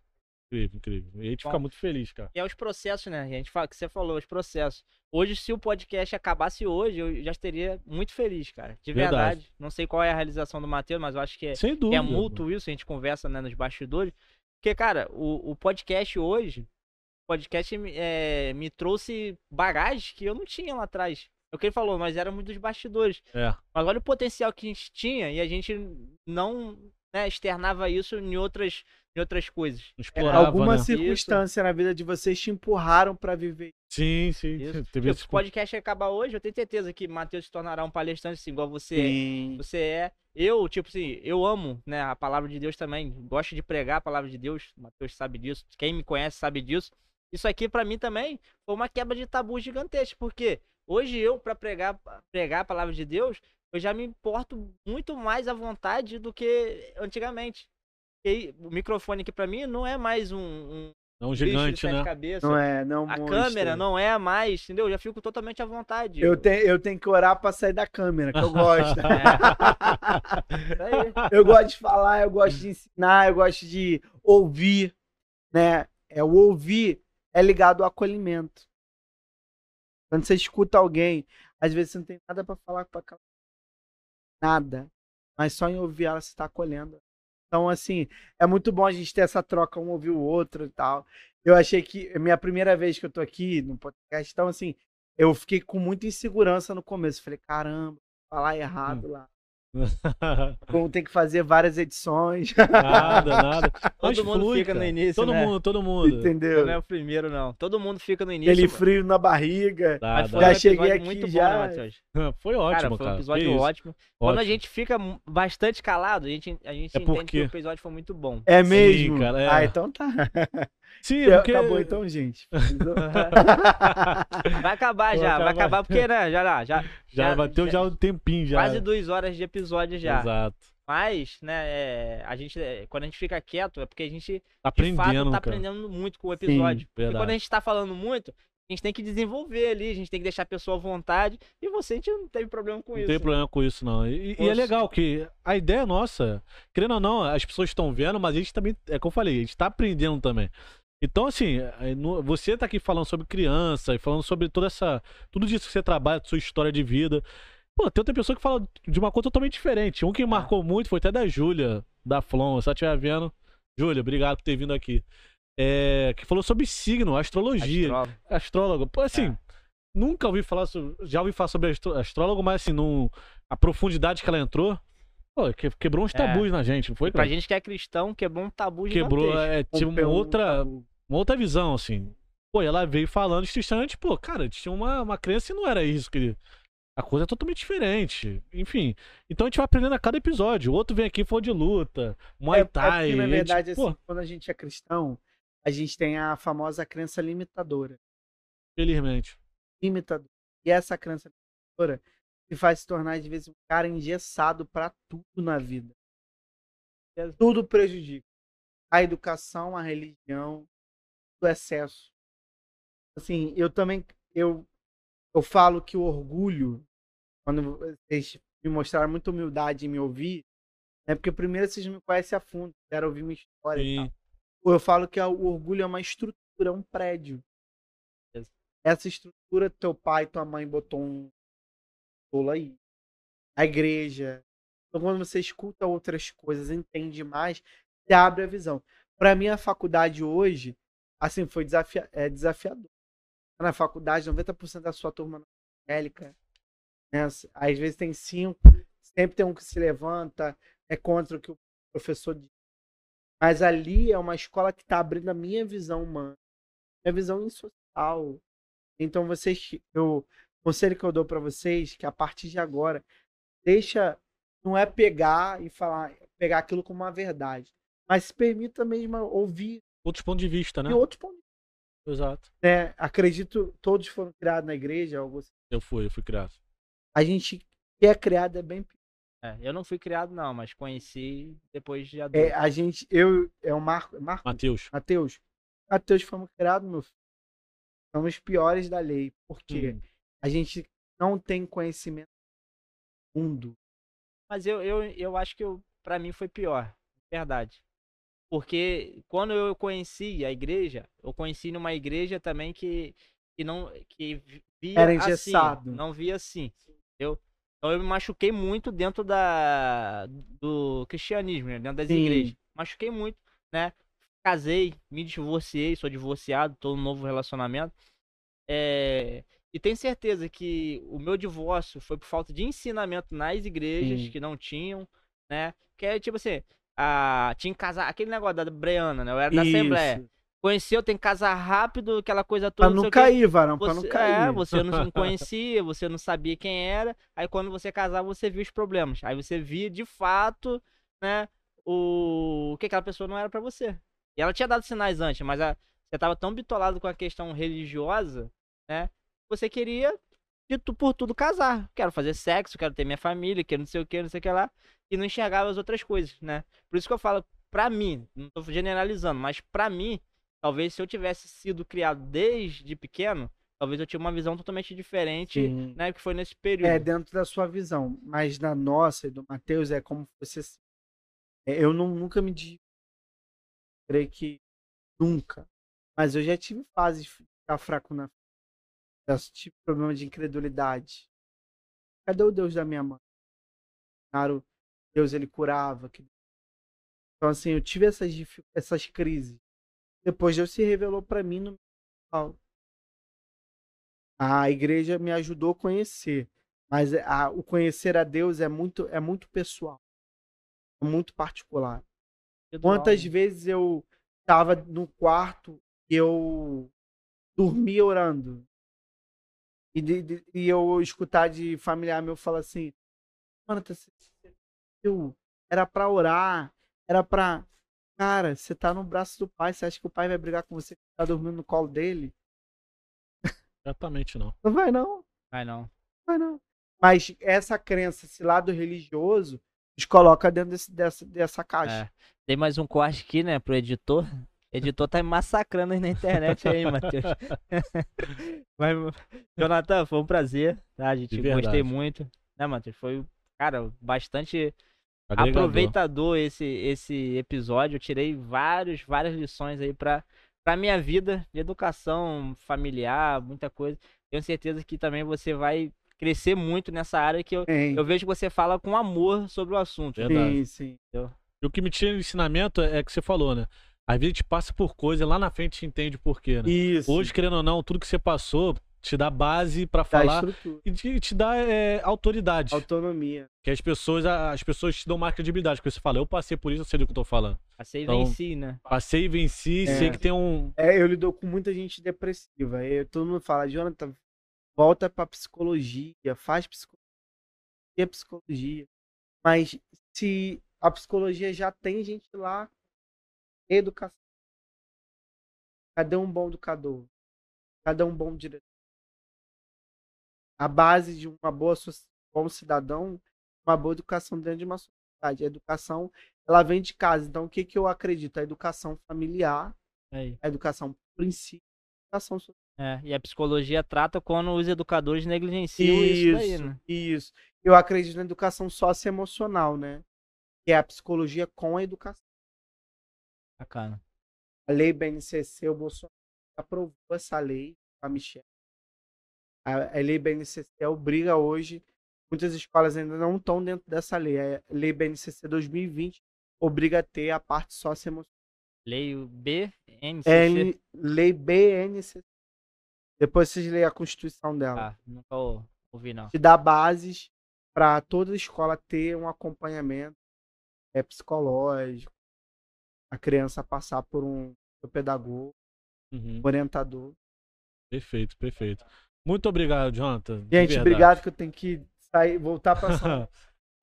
incrível, incrível. E a gente Bom, fica muito feliz, cara. E é os processos, né, gente, que você falou, os processos. Hoje, se o podcast acabasse hoje, eu já estaria muito feliz, cara. De verdade. verdade. Não sei qual é a realização do Matheus, mas eu acho que é, Sem dúvida, é mútuo isso. A gente conversa, né, nos bastidores. Porque, cara, o, o podcast hoje, o podcast é, me trouxe bagagens que eu não tinha lá atrás. É o que ele falou, nós éramos dos bastidores. É. Mas olha o potencial que a gente tinha e a gente não, né, externava isso em outras, em outras coisas. Explorava, é, alguma, né, circunstância isso. na vida de vocês te empurraram para viver. Sim, sim. Se esse podcast acabar hoje, eu tenho certeza que Matheus se tornará um palestrante, assim, igual você é. Você é. Eu, tipo assim, eu amo, né, a palavra de Deus também. Gosto de pregar a palavra de Deus. O Matheus sabe disso. Quem me conhece sabe disso. Isso aqui, pra mim, também foi uma quebra de tabu gigantesca. Porque hoje eu, pra pregar, pregar a palavra de Deus, eu já me importo muito mais à vontade do que antigamente. E o microfone aqui, pra mim, não é mais um... um Não, gigante, né? Cabeça. Não é, não. A monstro. câmera não é mais, entendeu? Eu já fico totalmente à vontade. Eu, te, eu tenho que orar pra sair da câmera, que eu gosto. É. Eu gosto de falar, eu gosto de ensinar, eu gosto de ouvir, né? É, o ouvir é ligado ao acolhimento. Quando você escuta alguém, às vezes você não tem nada pra falar com aquela nada, mas só em ouvir ela você tá acolhendo. Então, assim, é muito bom a gente ter essa troca, um ouvir o outro e tal. Eu achei que, minha primeira vez que eu tô aqui no podcast, então, assim, eu fiquei com muita insegurança no começo. Falei, caramba, falar errado lá. Vou ter que fazer várias edições. Nada, nada. Todo mundo flui, fica cara. no início, Todo né? mundo, todo mundo. Entendeu? Não é o primeiro, não. Todo mundo fica no início. Aquele frio na barriga. Dá, já dá. cheguei aqui muito já. Bom, né, foi ótimo, cara. Foi um episódio cara. ótimo. Quando ótimo. a gente fica bastante calado, a gente, a gente é entende porque... que o episódio foi muito bom. É mesmo? Sim, cara, é. Ah, então tá. Sim, porque... Acabou então, gente. Vai acabar já, vai acabar porque, né, já lá, já, já, já bateu já, já um tempinho já. Quase duas horas de episódio já. Exato. Mas, né, é, a gente, é, quando a gente fica quieto é porque a gente, tá de fato, tá cara. aprendendo muito com o episódio. Sim, e quando a gente tá falando muito, a gente tem que desenvolver ali, a gente tem que deixar a pessoa à vontade. E você, a gente não teve problema com não isso. Não tem problema né? com isso, não. E, e é legal que a ideia nossa, querendo ou não, as pessoas estão vendo, mas a gente também, é como eu falei, a gente tá aprendendo também. Então, assim, você tá aqui falando sobre criança e falando sobre toda essa... Tudo isso que você trabalha, sua história de vida. Pô, tem outra pessoa que fala de uma coisa totalmente diferente. Um que marcou muito foi até da Júlia, da Flon. Se ela estiver vendo... Júlia, obrigado por ter vindo aqui. É, que falou sobre signo, astrologia. Astrólogo. Astrólogo. Pô, assim, é. nunca ouvi falar sobre... Já ouvi falar sobre astró astrólogo, mas assim, num, a profundidade que ela entrou... Pô, que, quebrou uns tabus é. na gente, não foi? Pra gente que é cristão, quebrou um tabu de Quebrou, é, tipo, uma outra... Uma outra visão, assim. Pô, ela veio falando distante, pô, cara, tinha uma, uma crença e não era isso, querido. A coisa é totalmente diferente. Enfim. Então a gente vai aprendendo a cada episódio. O outro vem aqui e falou de luta, Muay Thai. É, é porque, na verdade, gente, assim, quando a gente é cristão, a gente tem a famosa crença limitadora. Felizmente. Limitadora. E essa crença limitadora que faz se tornar, às vezes, um cara engessado pra tudo na vida. Tudo prejudica. A educação, a religião, do excesso. Assim, eu também, eu, eu falo que o orgulho, quando vocês me mostraram muita humildade em me ouvir, é porque primeiro vocês me conhecem a fundo, quero ouvir minha história Sim. e tal. Eu falo que o orgulho é uma estrutura, é um prédio. Sim. Essa estrutura, teu pai, tua mãe botou um tolo aí. A igreja, Então, quando você escuta outras coisas, entende mais, você abre a visão. Para mim, a faculdade hoje, assim, foi desafi é desafiador. Na faculdade, noventa por cento da sua turma é evangélica, né? Às vezes tem cinco, sempre tem um que se levanta, é contra o que o professor diz. Mas ali é uma escola que está abrindo a minha visão humana, minha visão insocial. Então, vocês, eu, o conselho que eu dou para vocês, que a partir de agora, deixa, não é pegar e falar, pegar aquilo como uma verdade, mas se permita mesmo ouvir outros pontos de vista, né? E outros pontos de vista. Exato. Né? Acredito, todos foram criados na igreja. Ou você... Eu fui, eu fui criado. A gente que é criado é bem pequeno. É, eu não fui criado não, mas conheci depois de adulto. É, a gente, eu, é o Marco, Marco Mateus. Mateus. Mateus fomos criados, meu filho. Somos piores da lei, porque hum. a gente não tem conhecimento do mundo. Mas eu, eu, eu acho que eu, pra mim foi pior, verdade. Porque quando eu conheci a igreja, eu conheci numa igreja também que, que não que via Era engessado. assim, não via assim. Eu Então eu me machuquei muito dentro da, do cristianismo, né? Dentro das Sim. igrejas. Machuquei muito, né? Casei, me divorciei, sou divorciado, tô num novo relacionamento. É... E tenho certeza que o meu divórcio foi por falta de ensinamento nas igrejas, Sim. que não tinham, né? Que é tipo assim, a... tinha que casar, aquele negócio da Breana, né? Eu era da Isso. Assembleia. Conheceu, tem que casar rápido, aquela coisa toda. Pra não, não cair, varão, você, pra não cair. É, você não conhecia, você não sabia quem era. Aí quando você casava, você via os problemas. Aí você via, de fato, né, o, o que aquela pessoa não era pra você. E ela tinha dado sinais antes, mas a... você tava tão bitolado com a questão religiosa, né, você queria, de tu, por tudo, casar. Quero fazer sexo, quero ter minha família, quero não sei o que, não sei o que lá. E não enxergava as outras coisas, né. Por isso que eu falo, pra mim, não tô generalizando, mas pra mim, talvez se eu tivesse sido criado desde pequeno, talvez eu tivesse uma visão totalmente diferente, Sim. né? Que foi nesse período. É dentro da sua visão, mas da nossa e do Mateus é como você... Eu não, nunca me digo, creio que nunca, mas eu já tive fases de ficar fraco na fé, tive problema de incredulidade. Cadê o Deus da minha mãe? Claro, Deus ele curava. Que... Então assim, eu tive essas, dific... essas crises. Depois Deus se revelou para mim no meu A igreja me ajudou a conhecer, mas a, o conhecer a Deus é muito, é muito pessoal, é muito particular. Quantas vezes eu estava no quarto e eu dormia orando e, de, de, e eu escutar de familiar meu falar assim, mano, era para orar, era para... Cara, você tá no braço do pai, você acha que o pai vai brigar com você que tá dormindo no colo dele? Exatamente não. Não vai não. Vai não. Vai não. Mas essa crença, esse lado religioso, nos coloca dentro desse, dessa, dessa caixa. É. Tem mais um corte aqui, né, pro editor. O editor tá me massacrando aí na internet aí, Matheus. Mas, Jonathan, foi um prazer, tá? A gente gostei muito. Né, Matheus? Foi, cara, bastante... Agregador. Aproveitador esse, esse episódio, eu tirei vários, várias lições aí pra, pra minha vida de educação familiar, muita coisa. Tenho certeza que também você vai crescer muito nessa área que eu, eu vejo que você fala com amor sobre o assunto. Verdade. Sim, sim. Entendeu? E o que me tira de ensinamento é que você falou, né? Às vezes a gente passa por coisa e lá na frente a gente entende o porquê, né? Isso. Hoje, querendo ou não, tudo que você passou te dá base para falar e te, te dá é, autoridade. Autonomia. Que as pessoas, as pessoas te dão mais credibilidade. Porque você fala, eu passei por isso, eu sei do que eu tô falando. Passei e então, venci, né? Passei e venci, é. sei que tem um... É, eu lido com muita gente depressiva. Eu, todo mundo fala, Jonathan, volta pra psicologia, faz psicologia, é psicologia. Mas se a psicologia já tem gente lá, educação. Cadê um bom educador? Cadê um bom diretor? A base de uma boa bom cidadão, uma boa educação dentro de uma sociedade. A educação, ela vem de casa. Então, o que, que eu acredito? A educação familiar, Aí. a educação princípio, a educação social. É, e a psicologia trata quando os educadores negligenciam isso, isso daí, né? Isso. Eu acredito na educação socioemocional, né? Que é a psicologia com a educação. Bacana. A lei B N C C, o Bolsonaro aprovou essa lei, a Michelle. A lei B N C C obriga hoje muitas escolas ainda não estão dentro dessa lei. A lei B N C C dois mil e vinte obriga a ter a parte socioemocional. Lei B N C C? N... Lei B N C C. Depois vocês leem a Constituição dela. Ah, nunca ouvi, não. Que dá bases para toda escola ter um acompanhamento é, psicológico, a criança passar por um pedagogo, uhum. orientador. Perfeito, perfeito. Muito obrigado, Jonathan. Gente, obrigado, que eu tenho que sair, voltar para São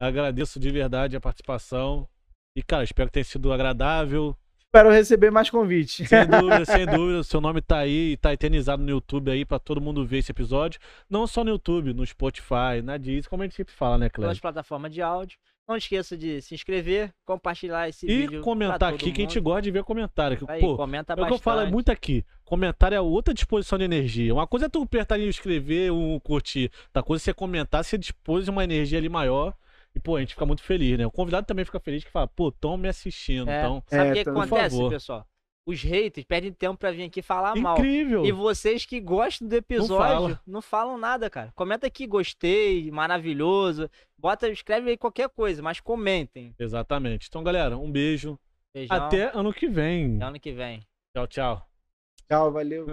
Agradeço de verdade a participação. E, cara, espero que tenha sido agradável. Espero receber mais convite. Sem dúvida, sem dúvida. Seu nome tá aí, tá eternizado no YouTube aí, pra todo mundo ver esse episódio. Não só no YouTube, no Spotify, na Deezer, como a gente sempre fala, né, Cléber? Nas plataformas de áudio. Não esqueça de se inscrever, compartilhar esse e vídeo. E comentar aqui, que a gente gosta de ver comentário. Aí, pô, comenta é bastante. O que eu falo é muito aqui. Comentário é outra disposição de energia. Uma coisa é tu apertar ali, escrever, um curtir. Outra coisa é você comentar, você dispôs uma energia ali maior. E, pô, a gente fica muito feliz, né? O convidado também fica feliz que fala, pô, estão me assistindo. É. Então, sabe o é, que então, acontece, pessoal? Os haters perdem tempo pra vir aqui falar mal. Incrível! E vocês que gostam do episódio, não, fala. não falam nada, cara. Comenta aqui, gostei, maravilhoso. Bota, escreve aí qualquer coisa, mas comentem. Exatamente. Então, galera, um beijo. Beijão. Até ano que vem. Até ano que vem. Tchau, tchau. Tchau, valeu.